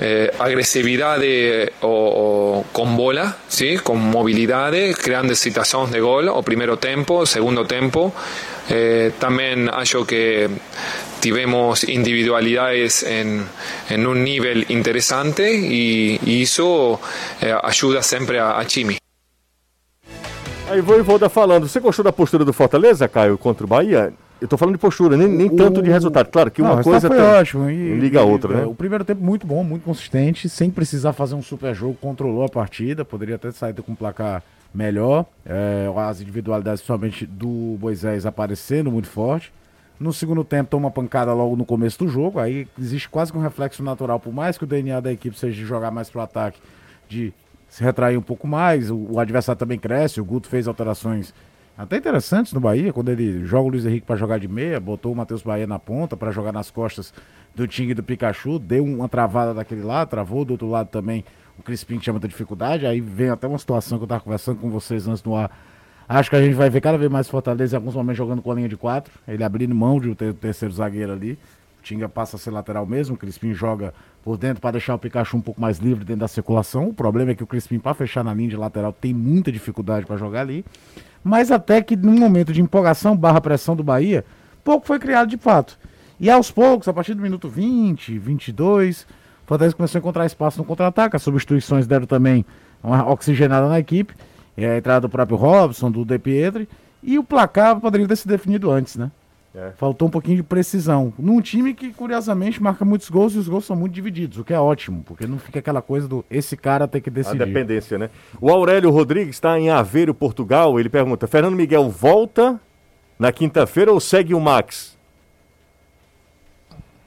eh, agresividad de, o, o con bola, ¿sí? Con movilidad, creando situaciones de gol, o primero tiempo, segundo tiempo. Eh, también hallo que tivemos individualidades en, en un nivel interesante y, y eso eh, ayuda siempre a, a Chimi. Aí vou e vou dar falando. Você gostou da postura do Fortaleza, Caio, contra o Bahia? Eu tô falando de postura, nem, nem o... tanto de resultado. Claro que não, uma coisa foi tem... ótimo. E, liga a outra, e, né? O primeiro tempo muito bom, muito consistente, sem precisar fazer um super jogo, controlou a partida, poderia até sair com um placar melhor. É, as individualidades somente do Moisés aparecendo muito forte. No segundo tempo, toma uma pancada logo no começo do jogo, aí existe quase que um reflexo natural, por mais que o D N A da equipe seja de jogar mais pro ataque, de... se retrair um pouco mais, o, o adversário também cresce. O Guto fez alterações até interessantes no Bahia, quando ele joga o Luiz Henrique para jogar de meia, botou o Matheus Bahia na ponta para jogar nas costas do Ting e do Pikachu, deu uma travada daquele lado, travou do outro lado também, o Crispim tinha muita dificuldade. Aí vem até uma situação que eu estava conversando com vocês antes no ar, acho que a gente vai ver cada vez mais Fortaleza em alguns momentos jogando com a linha de quatro, ele abrindo mão de ter, terceiro zagueiro ali, o Tinga passa a ser lateral mesmo, o Crispim joga por dentro para deixar o Pikachu um pouco mais livre dentro da circulação. O problema é que o Crispim, para fechar na linha de lateral, tem muita dificuldade para jogar ali. Mas até que num momento de empolgação barra pressão do Bahia, pouco foi criado de fato. E aos poucos, a partir do minuto vinte, vinte e dois, o Fortaleza começou a encontrar espaço no contra-ataque. As substituições deram também uma oxigenada na equipe. E a entrada do próprio Robson, do De Pietri. E o placar poderia ter se definido antes, né? É. Faltou um pouquinho de precisão num time que curiosamente marca muitos gols e os gols são muito divididos, o que é ótimo, porque não fica aquela coisa do esse cara tem que decidir. A dependência, né? O Aurélio Rodrigues está em Aveiro, Portugal. Ele pergunta: Fernando Miguel volta na quinta-feira ou segue o Max?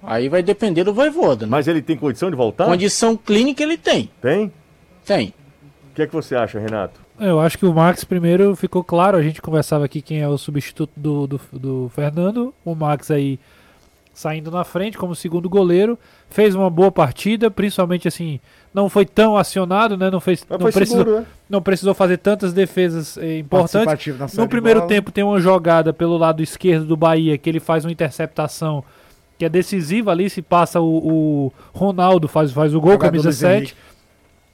Aí vai depender do Vojvoda, né? Mas ele tem condição de voltar? Condição clínica ele tem. Tem? Tem. O que é que você acha, Renato? Eu acho que o Max primeiro ficou claro, a gente conversava aqui quem é o substituto do, do, do Fernando, o Max aí saindo na frente como segundo goleiro, fez uma boa partida, principalmente assim, não foi tão acionado, né? Não, fez, não, precisou, seguro, né? Não precisou fazer tantas defesas eh, importantes. No primeiro tempo tem uma jogada pelo lado esquerdo do Bahia, que ele faz uma interceptação que é decisiva ali, se passa o, o Ronaldo, faz, faz o gol, camisa sete,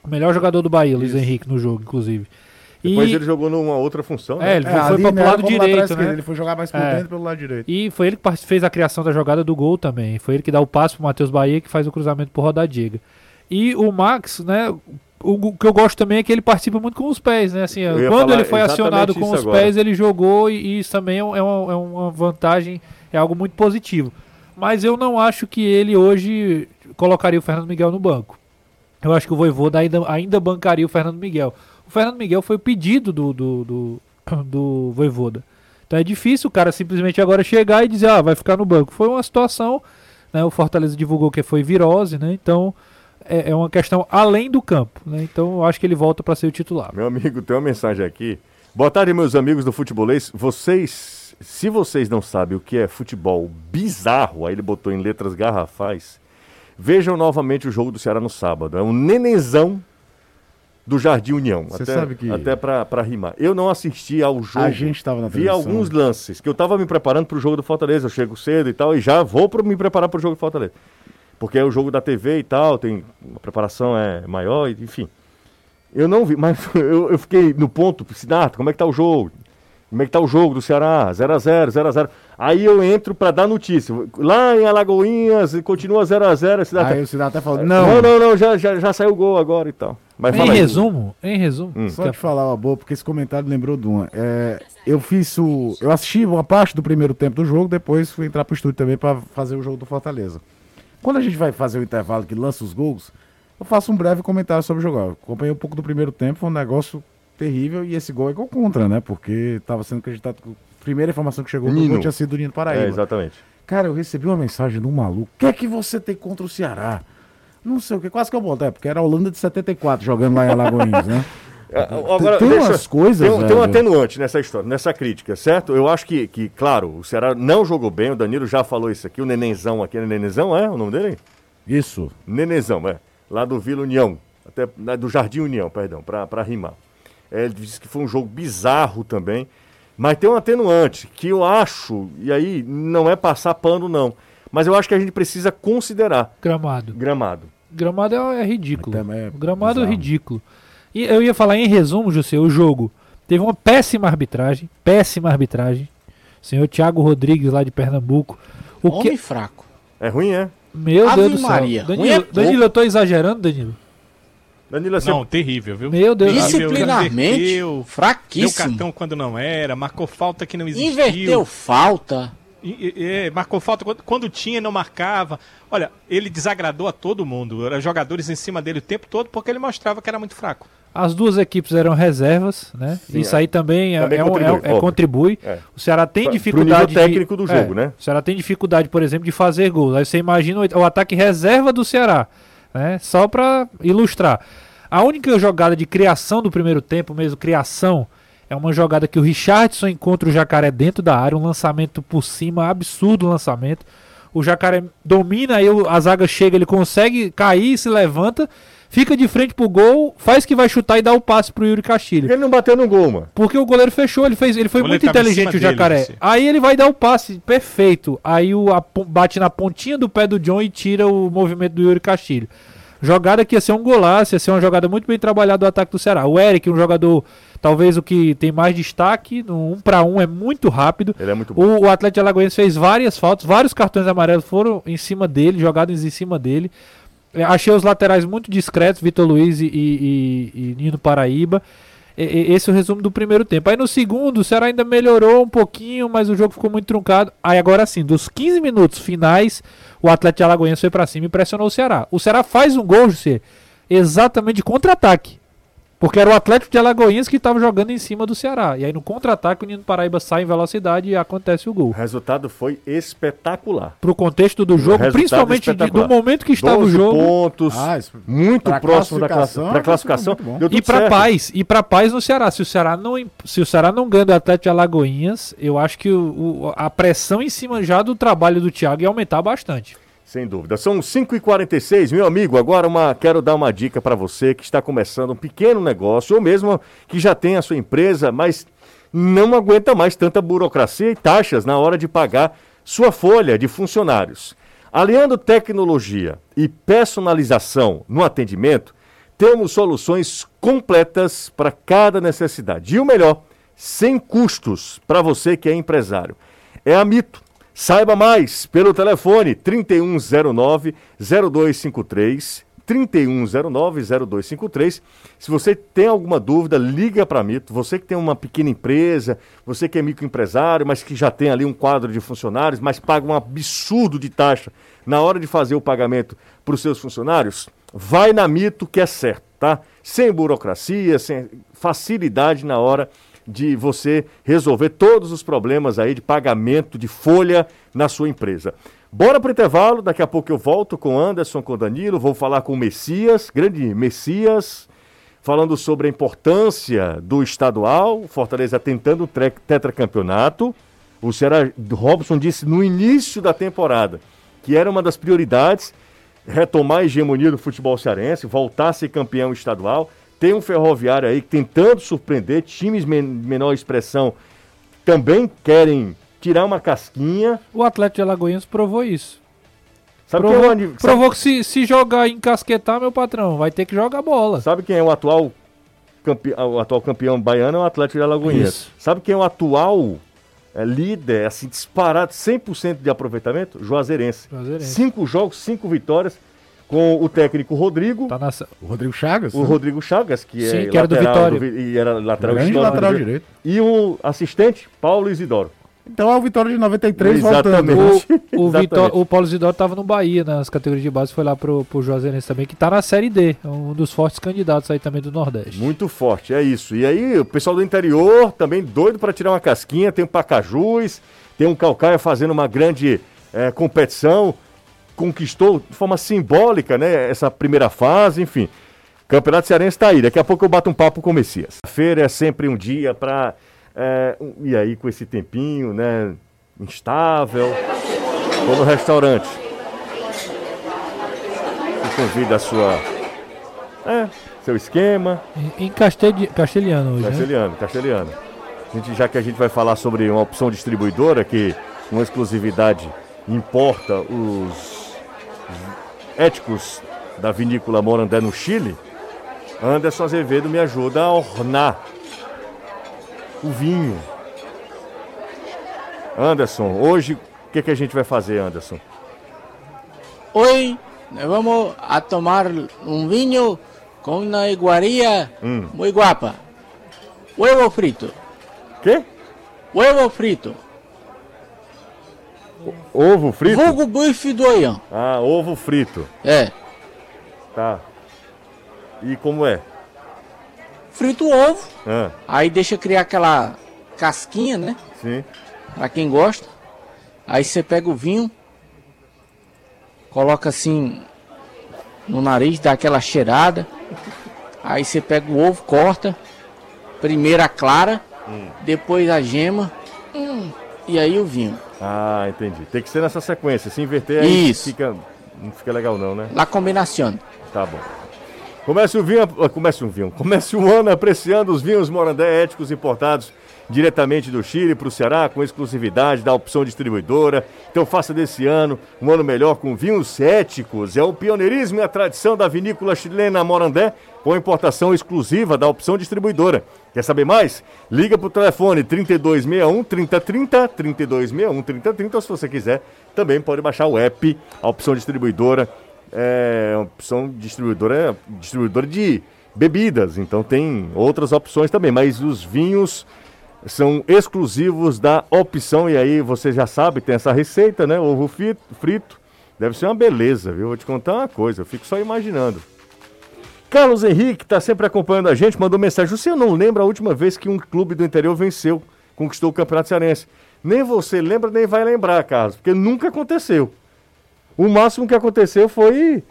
o melhor jogador do Bahia, Luiz Henrique, no jogo, inclusive. Depois e... ele jogou numa outra função, né? É, ele foi, é, foi para o lado direito, né? Ele foi jogar mais por é. dentro pelo lado direito. E foi ele que fez a criação da jogada do gol também. Foi ele que dá o passe pro Matheus Bahia, que faz o cruzamento pro Rodallega. E o Max, né? O que eu gosto também é que ele participa muito com os pés, né? Assim, quando ele foi acionado com os agora. pés, ele jogou, e, e isso também é uma, é uma vantagem, é algo muito positivo. Mas eu não acho que ele hoje colocaria o Fernando Miguel no banco. Eu acho que o Vojvoda ainda, ainda bancaria o Fernando Miguel. O Fernando Miguel foi o pedido do, do, do, do Vojvoda. Então é difícil o cara simplesmente agora chegar e dizer, ah, vai ficar no banco. Foi uma situação, né? O Fortaleza divulgou que foi virose, né? Então é, é uma questão além do campo, né? Então eu acho que ele volta para ser o titular. Meu amigo, tem uma mensagem aqui. Boa tarde, meus amigos do Futebolês. Vocês, se vocês não sabem o que é futebol bizarro, aí ele botou em letras garrafais, vejam novamente o jogo do Ceará no sábado. É um nenenzão do Jardim União, Cê até, sabe que... até pra, pra rimar. Eu não assisti ao jogo, a gente tava na vi alguns lances, que eu tava me preparando pro jogo do Fortaleza, eu chego cedo e tal, e já vou pro, me preparar pro jogo do Fortaleza, porque é o jogo da T V e tal, tem, a preparação é maior, enfim. Eu não vi, mas eu, eu fiquei no ponto, Sinatra, como é que tá o jogo? Como é que tá o jogo do Ceará? zero a zero, zero a zero. Aí eu entro pra dar notícia. Lá em Alagoinhas, continua zero a zero. Aí o Cidade até falou, não. Não, não, não, já, já, já saiu o gol agora e tal. Mas em, fala resumo, em resumo, em hum. resumo. Só te falar uma boa, porque esse comentário lembrou de uma. É, eu fiz o, eu assisti uma parte do primeiro tempo do jogo, depois fui entrar pro estúdio também pra fazer o jogo do Fortaleza. Quando a gente vai fazer o intervalo que lança os gols, eu faço um breve comentário sobre o jogo. Eu acompanhei um pouco do primeiro tempo, foi um negócio terrível, e esse gol é gol contra, né? Porque estava sendo acreditado que a primeira informação que chegou do gol tinha sido do Nino Paraíba. É, exatamente. Cara, eu recebi uma mensagem de um maluco. O que é que você tem contra o Ceará? Não sei o que, quase que eu boto. É, porque era a Holanda de setenta e quatro jogando lá em Alagoinhas, né? Agora, tem, tem umas coisas, tem, velho. Tem um atenuante nessa história, nessa crítica, certo? Eu acho que, que, claro, o Ceará não jogou bem, o Danilo já falou isso aqui, o Nenenzão aqui, o Nenenzão é o nome dele? Isso. Nenenzão, é. Lá do Vila União, até do Jardim União, perdão, pra, pra rimar. É, ele disse que foi um jogo bizarro também, mas tem um atenuante que eu acho, e aí não é passar pano não, mas eu acho que a gente precisa considerar. Gramado. Gramado. Gramado é, é ridículo. É Gramado bizarro. É ridículo. E eu ia falar em resumo, José, o jogo teve uma péssima arbitragem, péssima arbitragem, senhor Thiago Rodrigues lá de Pernambuco. O Homem que... fraco. É ruim, é? Meu Ave Deus do céu. Maria. Danilo, é Danilo, eu tô exagerando, Danilo? Danilo, você... Não, terrível, viu? Meu Deus. Disciplinarmente, inverteu, fraquíssimo. Deu cartão quando não era, marcou falta que não existiu. Inverteu falta. E, e, e, marcou falta quando, quando tinha, não marcava. Olha, ele desagradou a todo mundo. Eram jogadores em cima dele o tempo todo porque ele mostrava que era muito fraco. As duas equipes eram reservas, né? Sim, isso é. Aí também, também é, contribui. É, é, contribui. É. O Ceará tem pra, dificuldade... Pro nível técnico de, do jogo, é, né? O Ceará tem dificuldade, por exemplo, de fazer gols. Aí você imagina o, o ataque reserva do Ceará. Né? Só para ilustrar, a única jogada de criação do primeiro tempo mesmo, criação, é uma jogada que o Richardson encontra o Jacaré dentro da área, um lançamento por cima, absurdo lançamento, o Jacaré domina, aí a zaga chega, ele consegue cair, se levanta, fica de frente pro gol, faz que vai chutar e dá o passe pro Yuri Castilho. Ele não bateu no gol, mano, porque o goleiro fechou, ele fez, ele foi muito inteligente, o Jacaré, dele, aí ele vai dar o passe, perfeito, aí o, a, bate na pontinha do pé do John e tira o movimento do Yuri Castilho. Jogada que ia ser um golaço, ia ser uma jogada muito bem trabalhada do ataque do Ceará. O Eric, um jogador, talvez o que tem mais destaque, no um para um, é muito rápido. Ele é muito bom. O, o Atlético Alagoense fez várias faltas, vários cartões amarelos foram em cima dele, jogados em cima dele. Achei os laterais muito discretos, Vitor Luiz e, e, e Nino Paraíba. E, e, esse é o resumo do primeiro tempo. Aí no segundo, o Ceará ainda melhorou um pouquinho, mas o jogo ficou muito truncado. Aí agora sim, dos quinze minutos finais, o Atlético Alagoense foi pra cima e pressionou o Ceará. O Ceará faz um gol, José, exatamente de contra-ataque. Porque era o Atlético de Alagoinhas que estava jogando em cima do Ceará. E aí no contra-ataque o Nino Paraíba sai em velocidade e acontece o gol. O resultado foi espetacular. Pro contexto do jogo, principalmente de, do momento que estava o jogo. doze pontos, ah, muito próximo da classificação. Pra classificação e para paz, e para paz no Ceará. Se o Ceará não, se o Ceará não ganha do Atlético de Alagoinhas, eu acho que o, o, a pressão em cima já do trabalho do Thiago ia aumentar bastante. Sem dúvida. São cinco e quarenta e seis, meu amigo. Agora uma, quero dar uma dica para você que está começando um pequeno negócio ou mesmo que já tem a sua empresa, mas não aguenta mais tanta burocracia e taxas na hora de pagar sua folha de funcionários. Aliando tecnologia e personalização no atendimento, temos soluções completas para cada necessidade. E o melhor, sem custos para você que é empresário. É a Mito. Saiba mais pelo telefone trinta e um zero nove, zero dois cinco três, trinta e um zero nove, zero dois cinco três. Se você tem alguma dúvida, liga para a Mito. Você que tem uma pequena empresa, você que é microempresário, mas que já tem ali um quadro de funcionários, mas paga um absurdo de taxa na hora de fazer o pagamento para os seus funcionários, vai na Mito que é certo, tá? Sem burocracia, sem facilidade na hora de você resolver todos os problemas aí de pagamento de folha na sua empresa. Bora pro intervalo, daqui a pouco eu volto com o Anderson, com o Danilo, vou falar com o Messias, grande Messias, falando sobre a importância do estadual, Fortaleza tentando o tetracampeonato. O Ceará Robson disse no início da temporada que era uma das prioridades retomar a hegemonia do futebol cearense, voltar a ser campeão estadual. Tem um Ferroviário aí tentando surpreender, times de men- menor expressão também querem tirar uma casquinha. O Atlético de Alagoinhas provou isso. Sabe provou, quem é o... provou que se, se jogar e encasquetar, meu patrão, vai ter que jogar bola. Sabe quem é o atual campe... o atual campeão baiano é o Atlético de Alagoinhas. Isso. Sabe quem é o atual é, líder, assim, disparado, cem por cento de aproveitamento? Juazeirense. Juazeirense. Cinco jogos, cinco vitórias, com o técnico Rodrigo. Tá na... O Rodrigo Chagas? O né? Rodrigo Chagas, que, Sim, é que era do Vitória. Do... E era lateral direito. lateral direito. E o assistente, Paulo Isidoro. Então é o Vitória de noventa e três voltando. O, o, Vitor, o Paulo Isidoro estava no Bahia, nas categorias de base, foi lá pro, pro Juazeirense também, que está na Série D, um dos fortes candidatos aí também do Nordeste. Muito forte, é isso. E aí o pessoal do interior também doido para tirar uma casquinha, tem o Pacajus, tem o Caucaia fazendo uma grande é, competição, conquistou de forma simbólica, né, essa primeira fase, enfim. Campeonato Cearense está aí, daqui a pouco eu bato um papo com o Messias. A feira é sempre um dia para... É, e aí com esse tempinho, né, instável, vou no restaurante. E convida a sua, é, seu esquema. Em castelhi- castelhano hoje, Castelhano, né? castelhano. A gente, já que a gente vai falar sobre uma opção distribuidora que, com exclusividade, importa os éticos da vinícola Morandé no Chile, Anderson Azevedo me ajuda a ornar o vinho. Anderson, hoje o que, que a gente vai fazer, Anderson? Hoje nós vamos a tomar um vinho com uma iguaria hum. muito guapa. Huevo frito. Quê? Huevo frito. O- ovo frito? Vulgo bife do oião. Ah, ovo frito. É. Tá. E como é? Frita o ovo, ah. aí deixa criar aquela casquinha, né? Sim. Pra quem gosta. Aí você pega o vinho, coloca assim no nariz, dá aquela cheirada. Aí você pega o ovo, corta. Primeiro a clara, hum. depois a gema hum. e aí o vinho. Ah, entendi. Tem que ser nessa sequência. Se inverter aí fica, não fica legal não, né? La combinação. Tá bom. Comece o vinho, comece um vinho, comece um ano apreciando os vinhos Morandé éticos importados diretamente do Chile para o Ceará, com exclusividade da opção distribuidora. Então faça desse ano um ano melhor com vinhos éticos. É o pioneirismo e a tradição da vinícola chilena Morandé, com importação exclusiva da opção distribuidora. Quer saber mais? Liga para o telefone trinta e dois sessenta e um, trinta e trinta, trinta e dois sessenta e um, trinta e trinta, ou se você quiser, também pode baixar o app, a opção distribuidora. É uma opção distribuidora, distribuidora de bebidas, então tem outras opções também, mas os vinhos são exclusivos da opção, e aí você já sabe, tem essa receita, né? Ovo frito, frito. Deve ser uma beleza, viu? Vou te contar uma coisa, eu fico só imaginando. Carlos Henrique está sempre acompanhando a gente, mandou mensagem: você não lembra a última vez que um clube do interior venceu, conquistou o Campeonato Cearense? Nem você lembra, nem vai lembrar, Carlos, porque nunca aconteceu. O máximo que aconteceu foi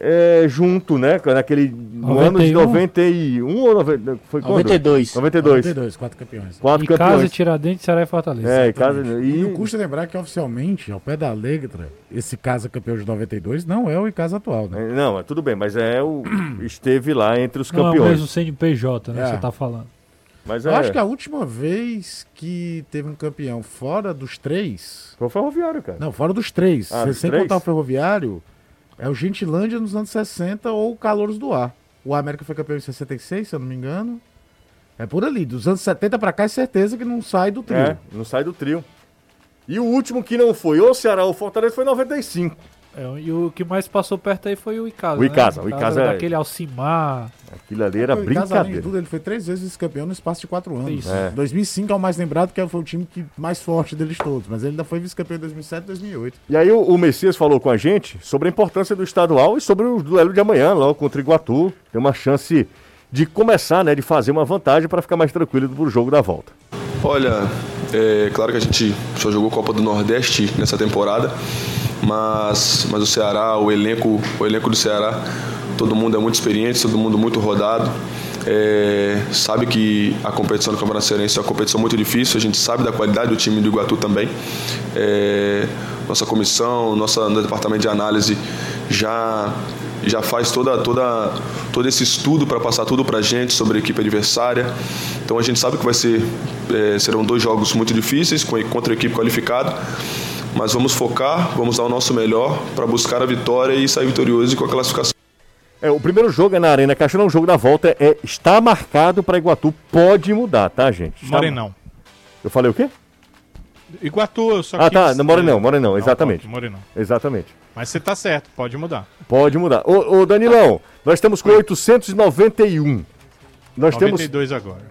é, junto, né? Naquele no ano de noventa e um ou noventa, foi quando? noventa e dois. noventa e dois, noventa e dois quatro campeões. Quatro campeões. Icasa, Tiradentes, Ceará e Fortaleza. É, Icasa, e... e não custa lembrar que oficialmente, ao pé da letra, esse Icasa campeão de noventa e dois não é o Icasa atual, né? É, não, é tudo bem, mas é o esteve lá entre os campeões. Não é o mesmo C N P J, né? É. Você tá falando. Mas Eu é... acho que a última vez que teve um campeão fora dos três... Foi o Ferroviário, cara. Não, fora dos três. Ah, dos sem três? Contar o Ferroviário, é o Gentilândia nos anos sessenta ou o Calouros do Ar. O América foi campeão em sessenta e seis, se eu não me engano. É por ali. Dos anos setenta pra cá, é certeza que não sai do trio. É, não sai do trio. E o último que não foi ou o Ceará ou o Fortaleza foi em noventa e cinco. É, e o que mais passou perto aí foi o Icasa. O Icasa, né? o Icasa é... Aquele Alcimar. Aquilo ali era o Icasa, brincadeira. Além de tudo, ele foi três vezes vice-campeão no espaço de quatro anos. Isso. É. dois mil e cinco é o mais lembrado, que foi o time que, mais forte deles todos. Mas ele ainda foi vice-campeão em dois mil e sete e dois mil e oito. E aí o, o Messias falou com a gente sobre a importância do estadual e sobre o duelo de amanhã, lá contra o Iguatu. Tem uma chance de começar, né, de fazer uma vantagem para ficar mais tranquilo pro jogo da volta. Olha, é claro que a gente só jogou Copa do Nordeste nessa temporada. Mas, mas o Ceará, o elenco, o elenco do Ceará, todo mundo é muito experiente, todo mundo muito rodado, é, sabe que a competição do Campeonato Cearense é uma competição muito difícil, a gente sabe da qualidade do time do Iguatu também. É, nossa comissão, nosso departamento de análise já, já faz toda, toda, todo esse estudo para passar tudo para a gente sobre a equipe adversária. Então a gente sabe que vai ser, é, serão dois jogos muito difíceis contra a equipe qualificada. Mas vamos focar, vamos dar o nosso melhor para buscar a vitória e sair vitorioso com a classificação. É, o primeiro jogo é na Arena Castelão, o jogo da volta é, está marcado para Iguatu, pode mudar, tá, gente? Está Morenão. Mar... Eu falei o quê? Iguatu, eu só Ah, quis... tá, não, Morenão, Morenão, não, exatamente. Pode, Morenão. Exatamente. Mas você tá certo, pode mudar. Pode mudar. Ô, ô Danilão, nós estamos com oitocentos e noventa e um. Nós noventa e dois temos agora.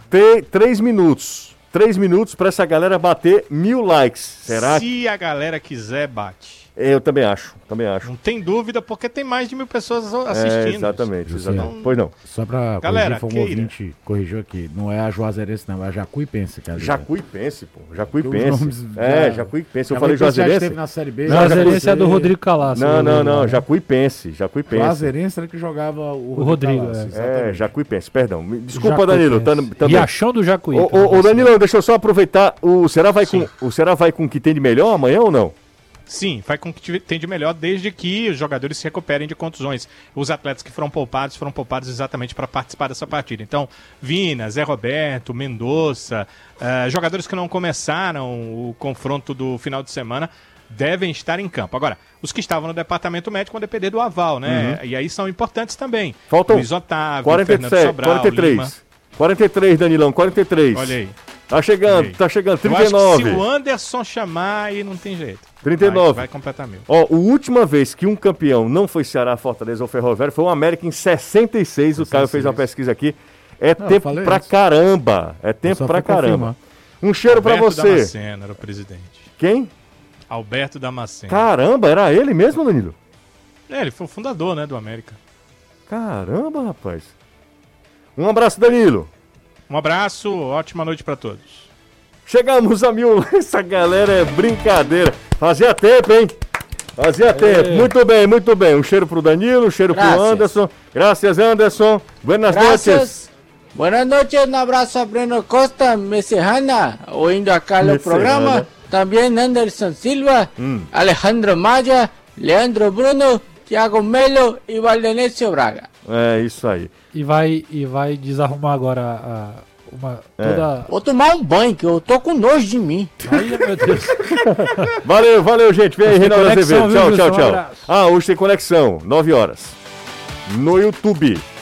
Três minutos. Três minutos para essa galera bater mil likes. Será? Se a galera quiser, bate. Eu também acho, também acho. Não tem dúvida, porque tem mais de mil pessoas assistindo. É, exatamente, exatamente. Então, pois não. Só para galera, corrigir, foi um ouvinte, corrigiu aqui. Não é a Juazeirense, não, é a Jacuipense. Cara. Jacuipense, pô. Jacuipense. É, Jacuipense. Eu falei Juazeirense. Juazeirense é do Rodrigo Calassi. Não, não, não. Jacuipense, Jacuipense. Juazeirense era que jogava o Rodrigo. É, Jacuipense, perdão. Desculpa, Danilo. Riachão do Jacuí. Ô, Danilo, deixa eu só aproveitar. O Ceará vai com o que tem de melhor amanhã ou não? Sim, faz com que tem de melhor, desde que os jogadores se recuperem de contusões. Os atletas que foram poupados, foram poupados exatamente para participar dessa partida. Então, Vina, Zé Roberto, Mendonça, uh, jogadores que não começaram o confronto do final de semana, devem estar em campo. Agora, os que estavam no departamento médico vão depender do aval, né? Uhum. E aí são importantes também. Faltam Luiz Otávio, quarenta e sete, Fernando Sobral, quarenta e três, Lima. quarenta e três, Danilão, quarenta e três. Olha aí. Tá chegando, tá chegando, trinta e nove. Se o Anderson chamar, aí não tem jeito. trinta e nove. Vai, vai completar mil. Ó, a última vez que um campeão não foi Ceará, Fortaleza ou Ferroviário foi o América em sessenta e seis. O Caio fez uma pesquisa aqui. É não, tempo pra isso. caramba. É tempo pra caramba. Confirmar. Um cheiro Alberto pra você. Alberto Damasceno era o presidente. Quem? Alberto Damasceno. Caramba, era ele mesmo, Danilo? É, ele foi o fundador, né, do América. Caramba, rapaz. Um abraço, Danilo. Um abraço, ótima noite pra todos. Chegamos a mil, essa galera é brincadeira. Fazia tempo, hein? Fazia Aê. tempo. Muito bem, muito bem. Um cheiro pro Danilo, um cheiro Gracias. pro Anderson. Graças, Anderson. Buenas Gracias. noches. Buenas noches, um abraço a Breno Costa, Messejana, ouvindo acá o programa. Também Anderson Silva, hum. Alejandro Maia, Leandro Bruno, Thiago Melo e Valdenésio Braga. É isso aí. E vai, e vai desarrumar agora a, uma, é. toda... Vou tomar um banho, que eu tô com nojo de mim. Ai, meu Deus. Valeu, valeu, gente. Vem aí, Renato Azevedo. Tchau, tchau, tchau. Ah, hoje tem conexão, nove horas. No YouTube.